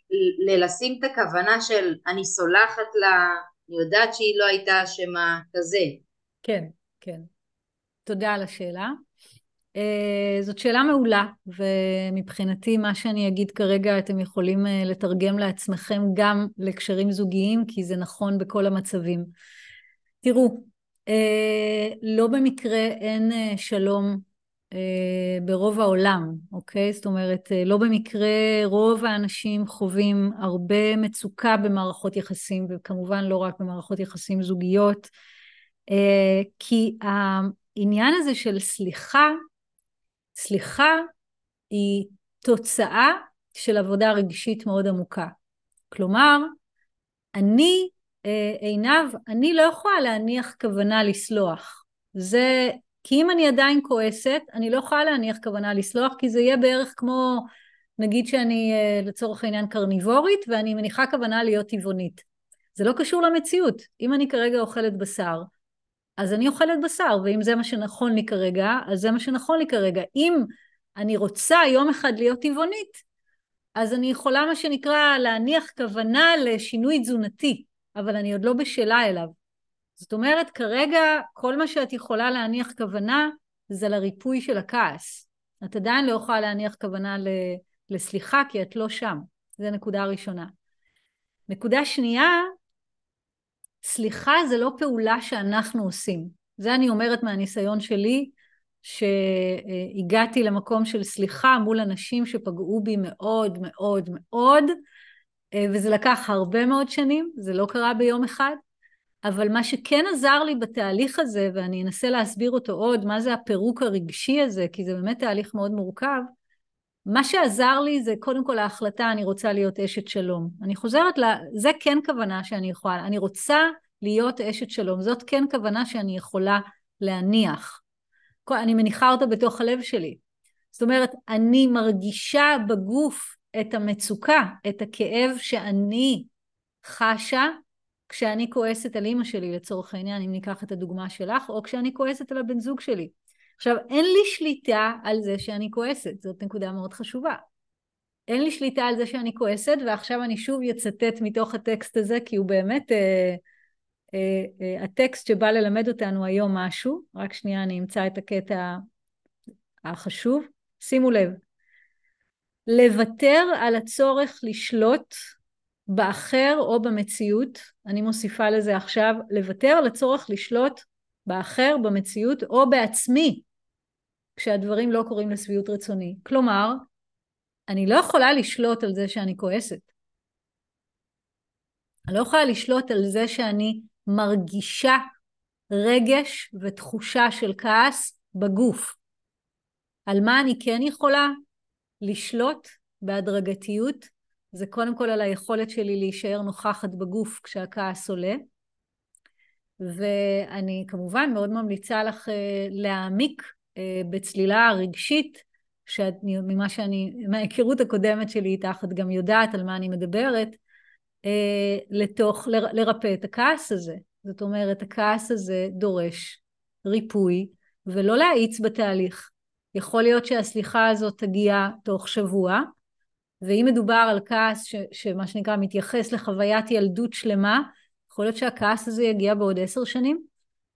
ל, ללשים את הכוונה של אני סולחת לה, אני יודעת שהיא לא הייתה אשמה כזה. כן, כן. תודה על השאלה. Uh, זאת שאלה מעולה, ומבחינתי מה שאני אגיד כרגע אתם יכולים uh, לתרגם לעצמכם גם לקשרים זוגיים, כי זה נכון בכל המצבים. תראו, uh, לא במקרה אין uh, שלום uh, ברוב העולם, אוקיי? זאת אומרת, uh, לא במקרה רוב האנשים חווים הרבה מצוקה במערכות יחסים, וכמובן לא רק במערכות יחסים זוגיות, uh, כי העניין הזה של סליחה, סליחה היא תוצאה של עבודה רגשית מאוד עמוקה. כלומר, אני, עינב, אני לא יכולה להניח כוונה לסלוח. זה, כי אם אני עדיין כועסת, אני לא יכולה להניח כוונה לסלוח, כי זה יהיה בערך כמו, נגיד שאני לצורך העניין קרניבורית, ואני מניחה כוונה להיות טבעונית. זה לא קשור למציאות. אם אני כרגע אוכלת בשר, אז אני אוכלת בשר, ואם זה מה שנכון לי כרגע, אז זה מה שנכון לי כרגע. אם אני רוצה יום אחד להיות טבעונית, אז אני יכולה מה שנקרא להניח כוונה לשינוי תזונתי, אבל אני עוד לא בשאלה אליו. זאת אומרת, כרגע כל מה שאת יכולה להניח כוונה, זה לריפוי של הכעס. את עדיין לא יכולה להניח כוונה לסליחה, כי את לא שם. זה נקודה ראשונה. נקודה שנייה, סליחה זה לא פעולה שאנחנו עושים. זה אני אומרת מהניסיון שלי, שהגעתי למקום של סליחה מול אנשים שפגעו בי מאוד מאוד מאוד, וזה לקח הרבה מאוד שנים, זה לא קרה ביום אחד, אבל מה שכן עזר לי בתהליך הזה, ואני אנסה להסביר אותו עוד, מה זה הפירוק הרגשי הזה, כי זה באמת תהליך מאוד מורכב, מה שעזר לי זה קודם כל ההחלטה, אני רוצה להיות אשת שלום. אני חוזרת לה, זה כן כוונה שאני יכולה, אני רוצה להיות אשת שלום, זאת כן כוונה שאני יכולה להניח. אני מניחה אותה בתוך הלב שלי. זאת אומרת, אני מרגישה בגוף את המצוקה, את הכאב שאני חשה, כשאני כועסת על אמא שלי לצורך העניין, אם ניקח את הדוגמה שלך, או כשאני כועסת על הבן זוג שלי. עכשיו, אין לי שליטה על זה שאני כועסת, זאת נקודה מאוד חשובה. אין לי שליטה על זה שאני כועסת, ועכשיו אני שוב יצטט מתוך הטקסט הזה, כי הוא באמת אה, אה, אה, הטקסט שבא ללמד אותנו היום משהו, רק שנייה אני אמצא את הקטע החשוב, שימו לב, לוותר על הצורך לשלוט באחר או במציאות, אני מוסיפה לזה עכשיו, לוותר על הצורך לשלוט באחר, במציאות או בעצמי, כשהדברים לא קוראים לשביעות רצוני. כלומר, אני לא יכולה לשלוט על זה שאני כועסת. אני לא יכולה לשלוט על זה שאני מרגישה רגש ותחושה של כעס בגוף. על מה אני כן יכולה לשלוט בהדרגתיות? זה קודם כל על היכולת שלי להישאר נוכחת בגוף כשהכעס עולה. ואני כמובן מאוד ממליצה לך להעמיק בצלילה רגשית, ממה שאני, מההיכרות הקודמת שלי איתך, את גם יודעת על מה אני מדברת, לתוך, לרפא את הכעס הזה. זאת אומרת, הכעס הזה דורש ריפוי, ולא להאיץ בתהליך. יכול להיות שהסליחה הזאת תגיע תוך שבוע, ואם מדובר על כעס ש, שמה שנקרא מתייחס לחוויית ילדות שלמה, יכול להיות שהכעס הזה יגיע בעוד עשר שנים,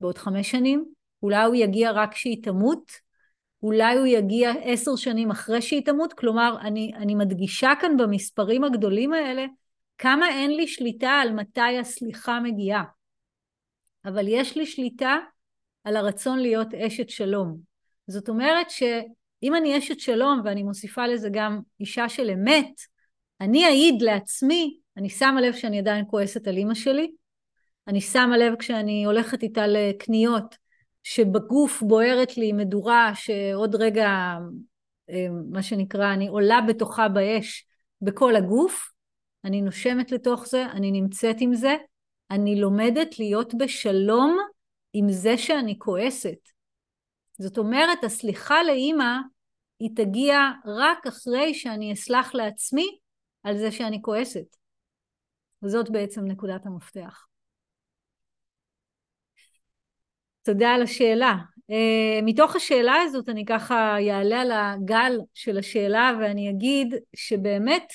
בעוד חמש שנים, אולי הוא יגיע רק שהיא תמות, אולי הוא יגיע עשר שנים אחרי שהיא תמות, כלומר אני, אני מדגישה כאן במספרים הגדולים האלה, כמה אין לי שליטה על מתי הסליחה מגיעה, אבל יש לי שליטה על הרצון להיות אשת שלום. זאת אומרת שאם אני אשת שלום, ואני מוסיפה לזה גם אישה של אמת, אני אעיד לעצמי, אני שמה לב שאני עדיין כועסת על אמא שלי, אני שמה לב כשאני הולכת איתה לקניות, שבגוף בוערת לי מדורה, שעוד רגע, מה שנקרא, אני עולה בתוכה באש, בכל הגוף, אני נושמת לתוך זה, אני נמצאת עם זה, אני לומדת להיות בשלום עם זה שאני כועסת. זאת אומרת, הסליחה לאמא, היא תגיע רק אחרי שאני אסלח לעצמי על זה שאני כועסת. וזאת בעצם נקודת המפתח. תודה על השאלה. מתוך השאלה הזאת, אני ככה יעלה על הגל של השאלה, ואני אגיד שבאמת,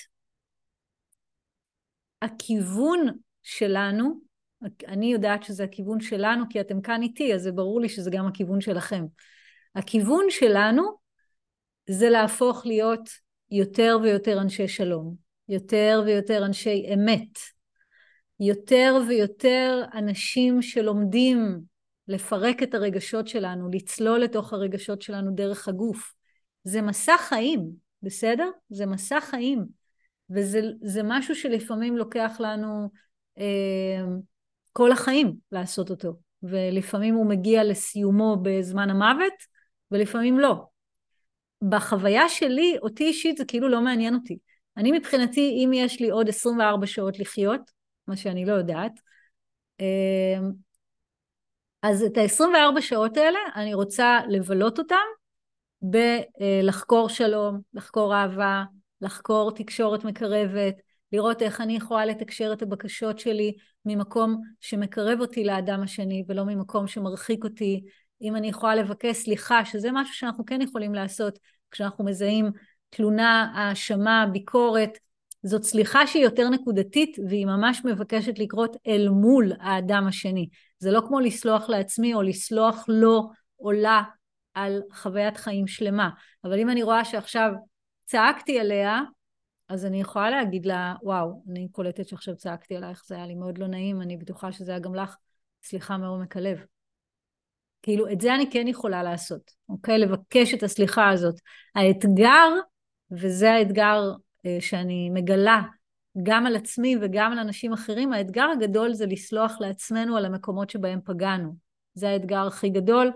הכיוון שלנו, אני יודעת שזה הכיוון שלנו, כי אתם כאן איתי, אז זה ברור לי שזה גם הכיוון שלכם. הכיוון שלנו זה להפוך להיות יותר ויותר אנשי שלום, יותר ויותר אנשי אמת, יותר ויותר אנשים שלומדים לפרק את הרגשות שלנו, לצלול לתוך הרגשות שלנו דרך הגוף. זה מסע חיים, בסדר? זה מסע חיים, וזה זה משהו שלפעמים לוקח לנו כל החיים לעשות אותו, ולפעמים הוא מגיע לסיומו בזמן המוות, ולפעמים לא. בחוויה שלי, אותי אישית, זה כאילו לא מעניין אותי. אני מבחינתי, אם יש לי עוד עשרים וארבע שעות לחיות, מה שאני לא יודעת, אז את ה-עשרים וארבע שעות האלה, אני רוצה לבלות אותם, בלחקור שלום, לחקור אהבה, לחקור תקשורת מקרבת, לראות איך אני יכולה לתקשר את הבקשות שלי ממקום שמקרב אותי לאדם השני, ולא ממקום שמרחיק אותי. אם אני יכולה לבקש סליחה, שזה משהו שאנחנו כן יכולים לעשות, כשאנחנו מזהים תלונה, האשמה, ביקורת, זאת סליחה שהיא יותר נקודתית, והיא ממש מבקשת לקרות אל מול האדם השני. זה לא כמו לסלוח לעצמי, או לסלוח לו, או לה, על חוויית חיים שלמה. אבל אם אני רואה שעכשיו צעקתי עליה, אז אני יכולה להגיד לה, וואו, אני קולטת שעכשיו צעקתי עלייך, זה היה לי מאוד לא נעים, אני בטוחה שזה היה גם לך, סליחה מעומק הלב. כאילו, את זה אני כן יכולה לעשות, אוקיי? לבקש את הסליחה הזאת. האתגר, וזה האתגר שאני מגלה, גם על עצמי וגם על אנשים אחרים, האתגר הגדול זה לסלוח לעצמנו על המקומות שבהם פגענו. זה האתגר הכי גדול,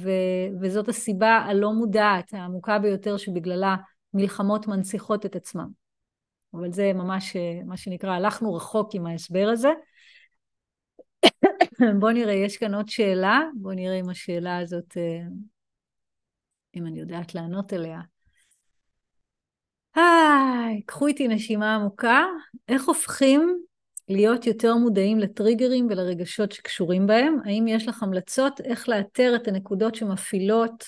ו- וזאת הסיבה הלא מודעת, העמוקה ביותר שבגללה, מלחמות מנציחות את עצמם. אבל זה ממש מה שנקרא, הלכנו רחוק עם ההסבר הזה. בוא נראה, יש כאן עוד שאלה, בוא נראה אם השאלה הזאת, אם אני יודעת לענות אליה. היי, קחו איתי נשימה עמוקה, איך הופכים להיות יותר מודעים לטריגרים ולרגשות שקשורים בהם? האם יש לך המלצות איך לאתר את הנקודות שמפעילות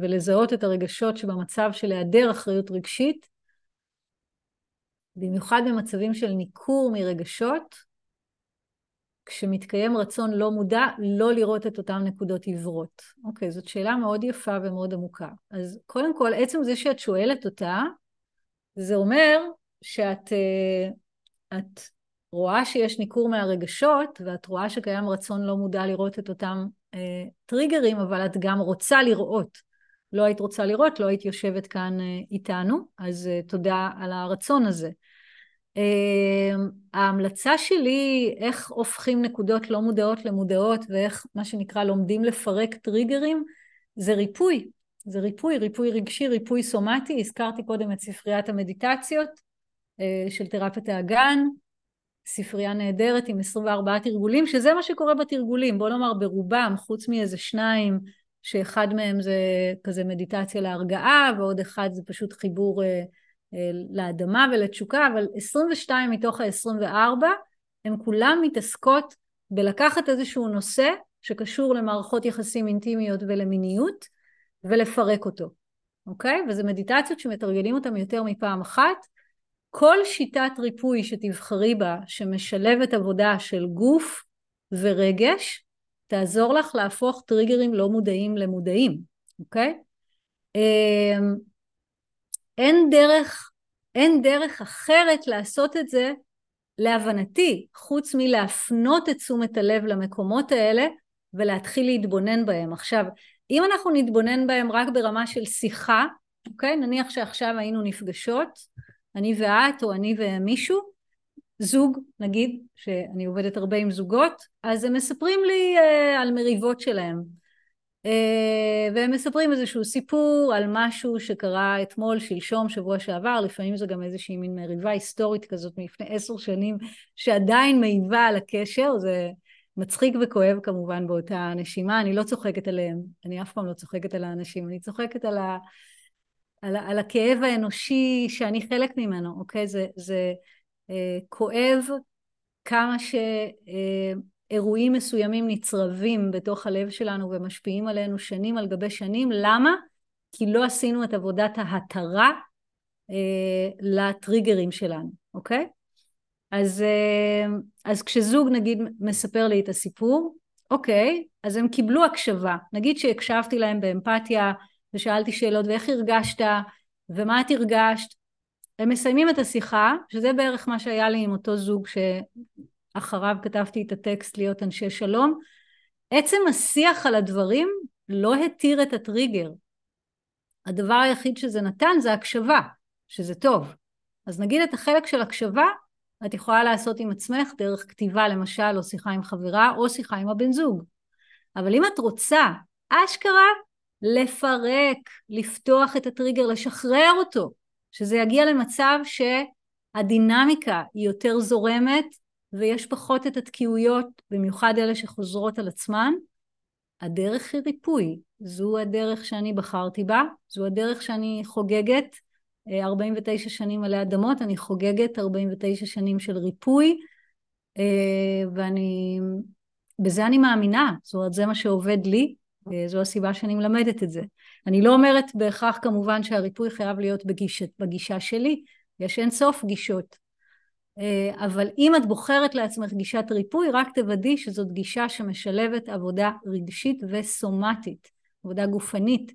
ולזהות את הרגשות שבמצב של היעדר אחריות רגשית, במיוחד במצבים של ניכור מרגשות, כשמתקיים רצון לא מודע, לא לראות את אותן נקודות עברות. אוקיי, זאת שאלה מאוד יפה ומאוד עמוקה. אז קודם כל, עצם זה שאת שואלת אותה, זה אומר שאת את רואה שיש ניכור מהרגשות, ואת רואה שקיים רצון לא מודע לראות את אותם טריגרים, אבל את גם רוצה לראות. לא היית רוצה לראות, לא היית יושבת כאן איתנו, אז תודה על הרצון הזה. ההמלצה שלי, איך הופכים נקודות לא מודעות למודעות, ואיך מה שנקרא לומדים לפרק טריגרים, זה ריפוי. זה ריפוי, ריפוי רגשי, ריפוי סומטי. הזכרתי קודם את ספריית המדיטציות של תרפת האגן, ספרייה נהדרת עם עשרים וארבעה תרגולים, שזה מה שקורה בתרגולים, בוא נאמר ברובם, חוץ מאיזה שניים, שאחד מהם זה כזה מדיטציה להרגעה, ועוד אחד זה פשוט חיבור אה, אה, לאדמה ולתשוקה, אבל עשרים ושתיים מתוך ה-עשרים וארבע, הם כולם מתעסקות בלקחת איזשהו נושא, שקשור למערכות יחסים אינטימיות ולמיניות, ולפרק אותו. אוקיי? וזה מדיטציות שמתרגלים אותם יותר מפעם אחת. כל שיטת ריפוי שתבחרי בה, שמשלבת עבודה של גוף ורגש, תעזור לך להפוך טריגרים לא מודעים למודעים, אוקיי? אין דרך, אין דרך אחרת לעשות את זה, להבנתי, חוץ מלהפנות את תשומת הלב למקומות האלה, ולהתחיל להתבונן בהם. עכשיו, אם אנחנו נתבונן בהם רק ברמה של שיחה, אוקיי? נניח שעכשיו היינו נפגשות, אני ואת או אני ומישהו, זוג, נגיד, שאני עובדת הרבה עם זוגות, אז הם מספרים לי אה, על מריבות שלהם. אה, והם מספרים איזשהו סיפור על משהו שקרה אתמול, שלשום, שבוע שעבר, לפעמים זה גם איזושהי מין מריבה היסטורית כזאת מלפני עשר שנים, שעדיין מעיבה על הקשר, זה מצחיק וכואב כמובן באותה נשימה, אני לא צוחקת עליהם, אני אף פעם לא צוחקת על האנשים, אני צוחקת על, ה... על, ה... על הכאב האנושי שאני חלק ממנו, אוקיי? זה... זה... כואב כמה שאירועים מסוימים נצרבים בתוך הלב שלנו ומשפיעים עלינו שנים על גבי שנים. למה? כי לא עשינו את עבודת ההתרה לטריגרים שלנו, אוקיי? אז, אז כשזוג נגיד מספר לי את הסיפור, אוקיי, אז הם קיבלו הקשבה. נגיד שהקשבתי להם באמפתיה ושאלתי שאלות ואיך הרגשת ומה את הרגשת, הם מסיימים את השיחה, שזה בערך מה שהיה לי עם אותו זוג שאחריו כתבתי את הטקסט להיות אנשי שלום. עצם השיח על הדברים לא התיר את הטריגר. הדבר היחיד שזה נתן זה הקשבה, שזה טוב. אז נגיד את החלק של הקשבה, את יכולה לעשות עם עצמך דרך כתיבה למשל, או שיחה עם חברה, או שיחה עם הבן זוג. אבל אם את רוצה אשכרה, לפרק, לפתוח את הטריגר, לשחרר אותו, שזה יגיע למצב שהדינמיקה היא יותר זורמת, ויש פחות את התקיעויות, במיוחד אלה שחוזרות על עצמן, הדרך היא ריפוי, זו הדרך שאני בחרתי בה, זו הדרך שאני חוגגת, ארבעים ותשע שנים עלי אדמות, אני חוגגת ארבעים ותשע שנים של ריפוי, ואני, בזה אני מאמינה, זאת אומרת, זה מה שעובד לי, זו הסיבה שאני מלמדת את זה. אני לא אומרת בהכרח כמובן שהריפוי חייב להיות בגישת, בגישה שלי, יש אין סוף גישות. אבל אם את בוחרת לעצמך גישת ריפוי, רק תוודאי שזאת גישה שמשלבת עבודה רגשית וסומטית, עבודה גופנית,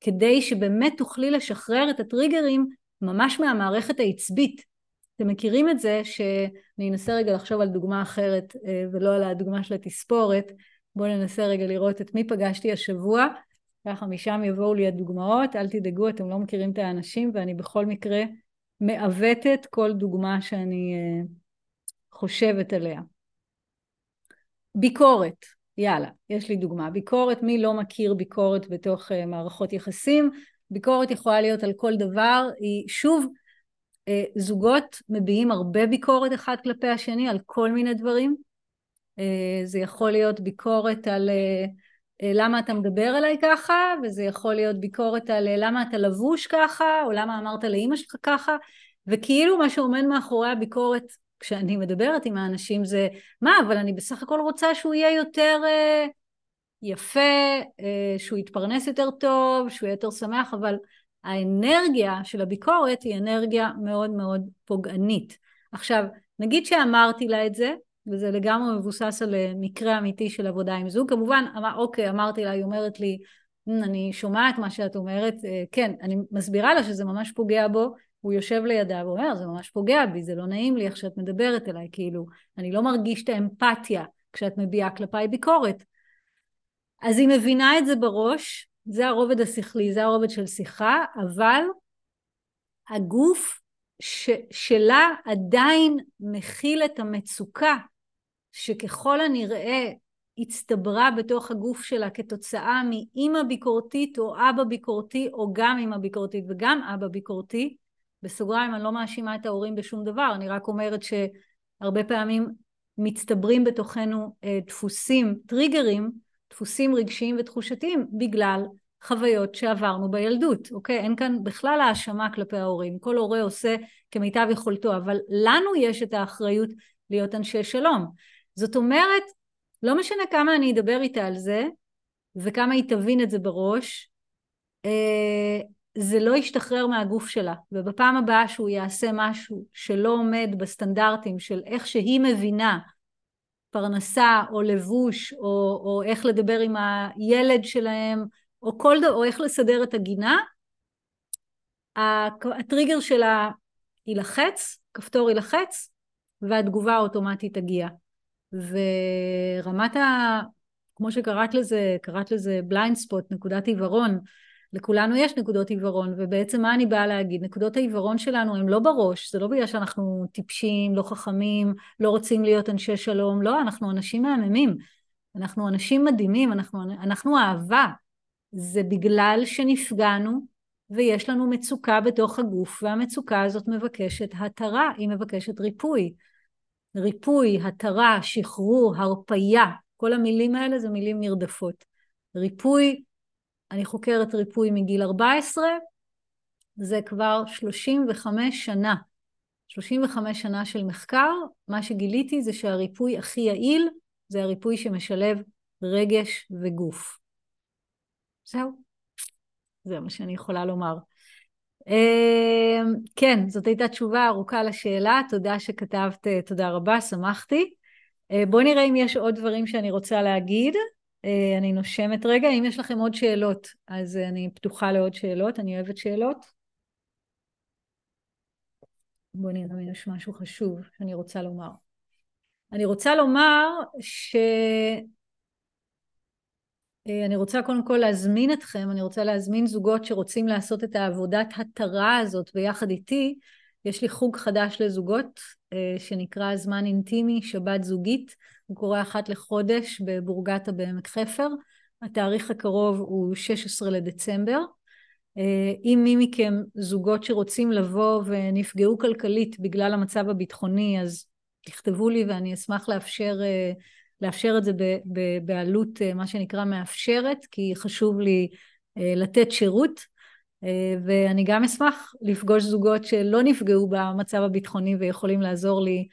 כדי שבאמת תוכלי לשחרר את הטריגרים ממש מהמערכת העצבית. אתם מכירים את זה שאני אנסה רגע לחשוב על דוגמה אחרת ולא על הדוגמה של התספורת, בואו ננסה רגע לראות את מי פגשתי השבוע, ככה משם יבואו לי הדוגמאות, אל תדאגו, אתם לא מכירים את האנשים, ואני בכל מקרה מעוותת כל דוגמה שאני uh, חושבת עליה. ביקורת, יאללה, יש לי דוגמה. ביקורת, מי לא מכיר ביקורת בתוך uh, מערכות יחסים? ביקורת יכולה להיות על כל דבר, היא שוב, uh, זוגות מביעים הרבה ביקורת אחד כלפי השני על כל מיני דברים, זה יכול להיות ביקורת על למה אתה מדבר אליי ככה, וזה יכול להיות ביקורת על למה אתה לבוש ככה, או למה אמרת לאמא שלך ככה, וכאילו מה שעומד מאחורי הביקורת, כשאני מדברת עם האנשים זה, מה, אבל אני בסך הכל רוצה שהוא יהיה יותר יפה, שהוא יתפרנס יותר טוב, שהוא יהיה יותר שמח, אבל האנרגיה של הביקורת היא אנרגיה מאוד מאוד פוגענית. עכשיו, נגיד שאמרתי לה את זה, וזה לגמרי מבוסס על מקרה אמיתי של עבודה עם זוג, כמובן, אוקיי, אמרתי לה, היא אומרת לי, אני שומעת מה שאת אומרת, כן, אני מסבירה לה שזה ממש פוגע בו, הוא יושב לידה ואומר, זה ממש פוגע בי, זה לא נעים לי איך שאת מדברת אליי, כאילו, אני לא מרגיש את האמפתיה כשאת מביעה כלפיי ביקורת. אז היא מבינה את זה בראש, זה הרובד השכלי, זה הרובד של שיחה, אבל הגוף ש- שלה עדיין מכיל את המצוקה, שככל הנראה הצטברה בתוך הגוף שלה כתוצאה מאמא ביקורתית או אבא ביקורתי, או גם אמא ביקורתית וגם אבא ביקורתי. בסוגריים, אני לא מאשימה את ההורים בשום דבר, אני רק אומרת שהרבה פעמים מצטברים בתוכנו דפוסים, טריגרים, דפוסים רגשיים ותחושתיים, בגלל חוויות שעברנו בילדות, אוקיי? אין כאן בכלל האשמה כלפי ההורים, כל הורה עושה כמיטב יכולתו, אבל לנו יש את האחריות להיות אנשי שלום. זאת אומרת, לא משנה כמה אני אדבר איתה על זה, וכמה היא תבין את זה בראש, זה לא ישתחרר מהגוף שלה, ובפעם הבאה שהוא יעשה משהו שלא עומד בסטנדרטים של איך שהיא מבינה פרנסה או לבוש, או, או איך לדבר עם הילד שלהם, או, כל, או איך לסדר את הגינה, הטריגר שלה ילחץ, כפתור ילחץ, והתגובה האוטומטית תגיע. ורמת ה... כמו שקראת לזה, קראת לזה בליינד ספוט, נקודת עיוורון, לכולנו יש נקודות עיוורון, ובעצם מה אני באה להגיד? נקודות העיוורון שלנו הם לא בראש, זה לא בגלל שאנחנו טיפשים, לא חכמים, לא רוצים להיות אנשי שלום, לא, אנחנו אנשים מהממים, אנחנו אנשים מדהימים, אנחנו, אנחנו אהבה, זה בגלל שנפגענו, ויש לנו מצוקה בתוך הגוף, והמצוקה הזאת מבקשת התרה, היא מבקשת ריפוי, ריפוי, התרה, שחרור, הרפיה, כל המילים האלה זה מילים נרדפות. ריפוי, אני חוקרת ריפוי מגיל ארבע עשרה, זה כבר שלושים וחמש שנה. שלושים וחמש שנה של מחקר, מה שגיליתי זה שהריפוי הכי יעיל, זה הריפוי שמשלב רגש וגוף. זהו. זה מה שאני יכולה לומר. כן, זאת הייתה תשובה ארוכה לשאלה, תודה שכתבת, תודה רבה, שמחתי. בואו נראה אם יש עוד דברים שאני רוצה להגיד. אני נושמת רגע, אם יש לכם עוד שאלות, אז אני פתוחה לעוד שאלות, אני אוהבת שאלות. בואו נראה אם יש משהו חשוב שאני רוצה לומר. אני רוצה לומר ש... אני רוצה קודם כל להזמין אתכם, אני רוצה להזמין זוגות שרוצים לעשות את העבודת התרה הזאת ביחד איתי. יש לי חוג חדש לזוגות שנקרא זמן אינטימי, שבת זוגית, הוא קורה אחת לחודש בבורגטה בעמק חפר, התאריך הקרוב הוא שישה עשר לדצמבר, אם מי מכם זוגות שרוצים לבוא ונפגעו כלכלית בגלל המצב הביטחוני, אז תכתבו לי ואני אשמח לאפשר, לאפשר את זה בעלות מה שנקרא מאפשרת, כי חשוב לי לתת שירות, ואני גם אשמח לפגוש זוגות שלא נפגעו במצב הביטחוני ויכולים לעזור לי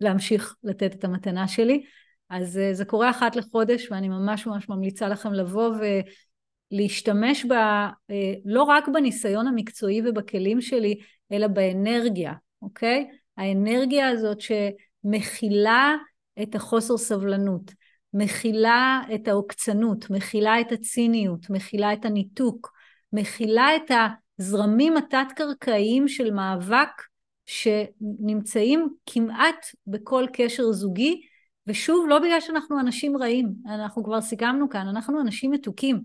להמשיך לתת את המתנה שלי. אז זה קורה אחת לחודש ואני ממש ממש ממליצה לכם לבוא ולהשתמש ב, לא רק בניסיון המקצועי ובכלים שלי, אלא באנרגיה, אוקיי? האנרגיה הזאת שמכילה את החוסר סבלנות, מכילה את העוקצנות, מכילה את הציניות, מכילה את הניתוק, מכילה את הזרמים התת-קרקעיים של מאבק שנמצאים כמעט בכל קשר זוגי, ושוב, לא בגלל שאנחנו אנשים רעים, אנחנו כבר סיכמנו כאן, אנחנו אנשים מתוקים,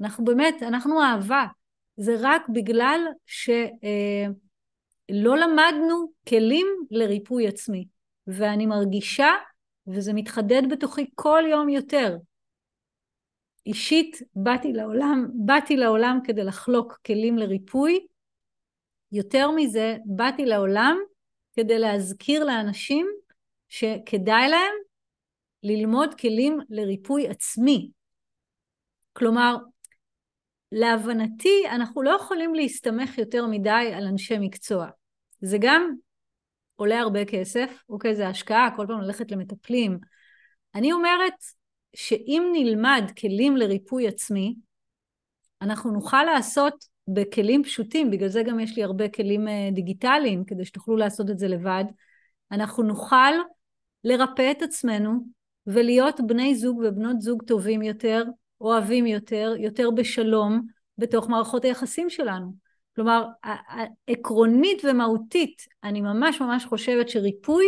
אנחנו באמת, אנחנו אהבה, זה רק בגלל שלא למדנו כלים לריפוי עצמי, ואני מרגישה, וזה מתחדד בתוכי כל יום יותר, אישית, באתי לעולם, באתי לעולם כדי לחלוק כלים לריפוי, יותר מזה, באתי לעולם כדי להזכיר לאנשים שכדאי להם ללמוד כלים לריפוי עצמי. כלומר, להבנתי, אנחנו לא יכולים להסתמך יותר מדי על אנשי מקצוע. זה גם עולה הרבה כסף, אוקיי, זה השקעה, כל פעם ללכת למטפלים. אני אומרת, שאם נלמד כלים לריפוי עצמי, אנחנו נוכל לעשות בכלים פשוטים, בגלל זה גם יש לי הרבה כלים דיגיטליים, כדי שתוכלו לעשות את זה לבד, אנחנו נוכל לרפא את עצמנו, ולהיות בני זוג ובנות זוג טובים יותר, אוהבים יותר, יותר בשלום, בתוך מערכות היחסים שלנו. כלומר, עקרונית ומהותית, אני ממש ממש חושבת שריפוי,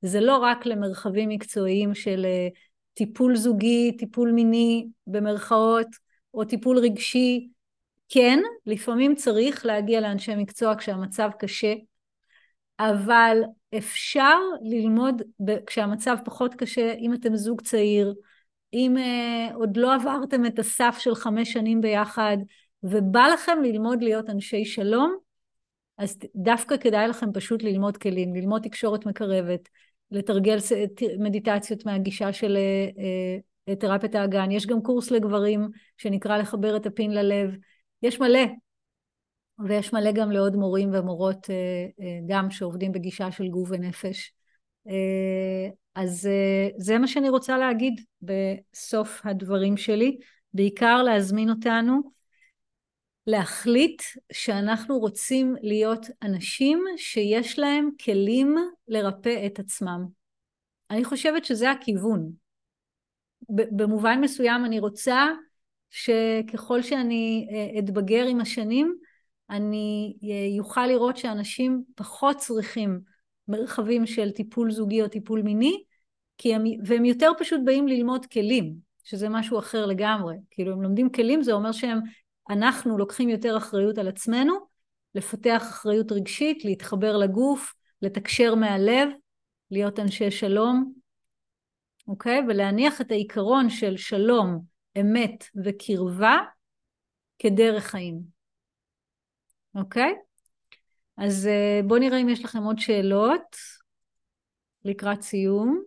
זה לא רק למרחבים מקצועיים של... טיפול זוגי, טיפול מיני במרכאות, או טיפול רגשי, כן, לפעמים צריך להגיע לאנשי מקצוע כשהמצב קשה, אבל אפשר ללמוד כשהמצב פחות קשה, אם אתם זוג צעיר, אם uh, עוד לא עברתם את הסף של חמש שנים ביחד, ובא לכם ללמוד להיות אנשי שלום, אז דווקא כדאי לכם פשוט ללמוד כלים, ללמוד תקשורת מקרבת, לתרגל מדיטציות מהגישה של תרפת האגן. יש גם קורס לגברים שנקרא לחבר את הפין ללב. יש מלא, ויש מלא גם לעוד מורים ומורות גם שעובדים בגישה של גוף ונפש. אז זה מה שאני רוצה להגיד בסוף הדברים שלי, בעיקר להזמין אותנו להחליט שאנחנו רוצים להיות אנשים שיש להם כלים לרפא את עצמם. אני חושבת שזה הכיוון. במובן מסוים אני רוצה שככל שאני אתבגר עם השנים, אני יוכל לראות שאנשים פחות צריכים מרחבים של טיפול זוגי או טיפול מיני, כי הם, והם יותר פשוט באים ללמוד כלים, שזה משהו אחר לגמרי. כאילו הם לומדים כלים, זה אומר שהם, אנחנו לוקחים יותר אחריות על עצמנו, לפתח אחריות רגשית, להתחבר לגוף, לתקשר מהלב, להיות אנשי שלום, אוקיי? ולהניח את העיקרון של שלום, אמת וקרבה, כדרך חיים. אוקיי? אז בואו נראה אם יש לכם עוד שאלות, לקראת סיום.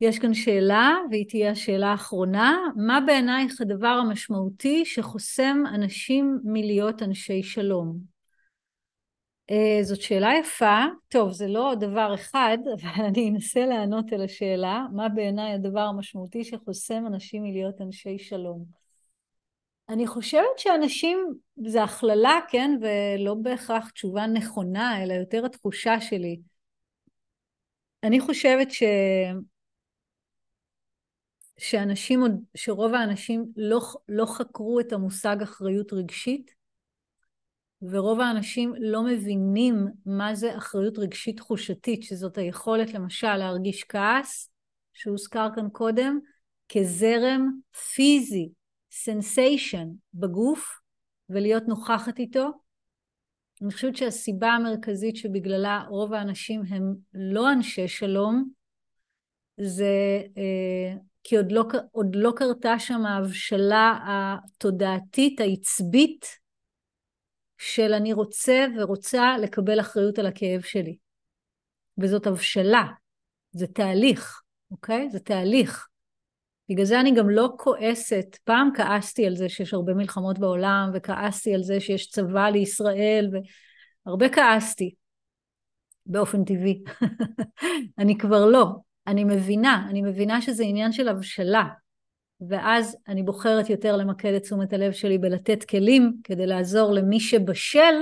יש כאן שאלה, והיא תהיה השאלה האחרונה, מה בעינייך הדבר המשמעותי שחוסם אנשים מלהיות אנשי שלום? Uh, זאת שאלה יפה, טוב, זה לא דבר אחד, אבל אני אנסה לענות על השאלה, מה בעיניי הדבר המשמעותי שחוסם אנשים מלהיות אנשי שלום? אני חושבת שאנשים, זה הכללה, כן, ולא בהכרח תשובה נכונה, אלא יותר התחושה שלי. אני חושבת ש... שאנשים, שרוב האנשים לא, לא חקרו את המושג אחריות רגשית, ורוב האנשים לא מבינים מה זה אחריות רגשית תחושתית, שזאת היכולת למשל להרגיש כעס, שהוזכר כאן קודם, כזרם פיזי, סנסיישן בגוף, ולהיות נוכחת איתו. אני חושבת שהסיבה המרכזית שבגללה רוב האנשים הם לא אנשי שלום, זה... כי עוד לא, עוד לא קרתה שם ההבשלה התודעתית, העצבית, של אני רוצה ורוצה לקבל אחריות על הכאב שלי. וזאת הבשלה, זה תהליך, אוקיי? זה תהליך. בגלל זה אני גם לא כועסת, פעם כעסתי על זה שיש הרבה מלחמות בעולם, וכעסתי על זה שיש צבא לישראל, והרבה כעסתי, באופן טבעי. אני כבר לא. אני מבינה, אני מבינה שזה עניין של הבשלה, ואז אני בוחרת יותר למקד את תשומת הלב שלי בלתת כלים, כדי לעזור למי שבשל,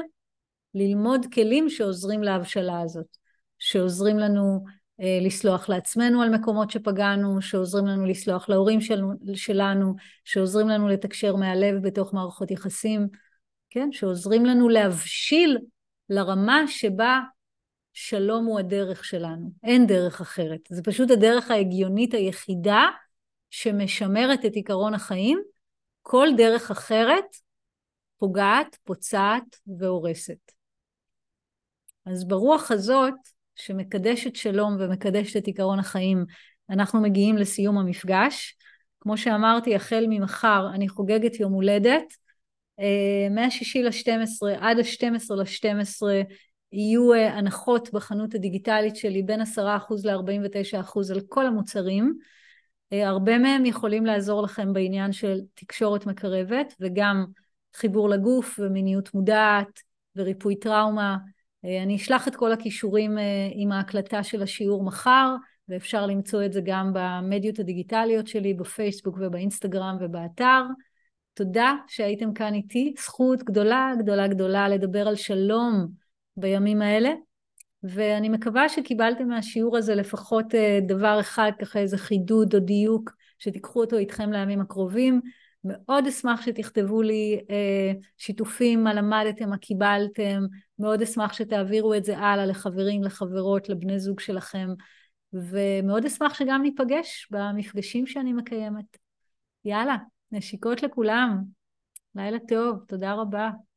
ללמוד כלים שעוזרים להבשלה הזאת, שעוזרים לנו אה, לסלוח לעצמנו על מקומות שפגענו, שעוזרים לנו לסלוח להורים של, שלנו, שעוזרים לנו לתקשר מהלב בתוך מערכות יחסים, כן? שעוזרים לנו להבשיל לרמה שבה, שלום הוא הדרך שלנו, אין דרך אחרת. זה פשוט הדרך ההגיונית היחידה שמשמרת את עיקרון החיים. כל דרך אחרת פוגעת, פוצעת והורסת. אז ברוח הזאת שמקדשת שלום ומקדשת את עיקרון החיים, אנחנו מגיעים לסיום המפגש. כמו שאמרתי, החל ממחר אני חוגגת יום הולדת, מהשישי לשתים עשרה עד ה-שתים עשרה לשתים עשרה, יהיו הנחות בחנות הדיגיטלית שלי בין עשרה אחוז ל-ארבעים ותשע אחוז על כל המוצרים. הרבה מהם יכולים לעזור לכם בעניין של תקשורת מקרבת, וגם חיבור לגוף ומיניות מודעת וריפוי טראומה. אני אשלח את כל הכישורים עם ההקלטה של השיעור מחר, ואפשר למצוא את זה גם במדיות הדיגיטליות שלי, בפייסבוק ובאינסטגרם ובאתר. תודה שהייתם כאן איתי. זכות גדולה, גדולה, גדולה לדבר על שלום בימים האלה, ואני מקווה שקיבלתם מהשיעור הזה לפחות דבר אחד, ככה איזה חידוד או דיוק, שתיקחו אותו איתכם לימים הקרובים. מאוד אשמח שתכתבו לי שיתופים, מה למדתם, מה קיבלתם, מאוד אשמח שתעבירו את זה הלאה לחברים, לחברות, לבני זוג שלכם, ומאוד אשמח שגם ניפגש במפגשים שאני מקיימת. יאללה, נשיקות לכולם, לילה טוב, תודה רבה.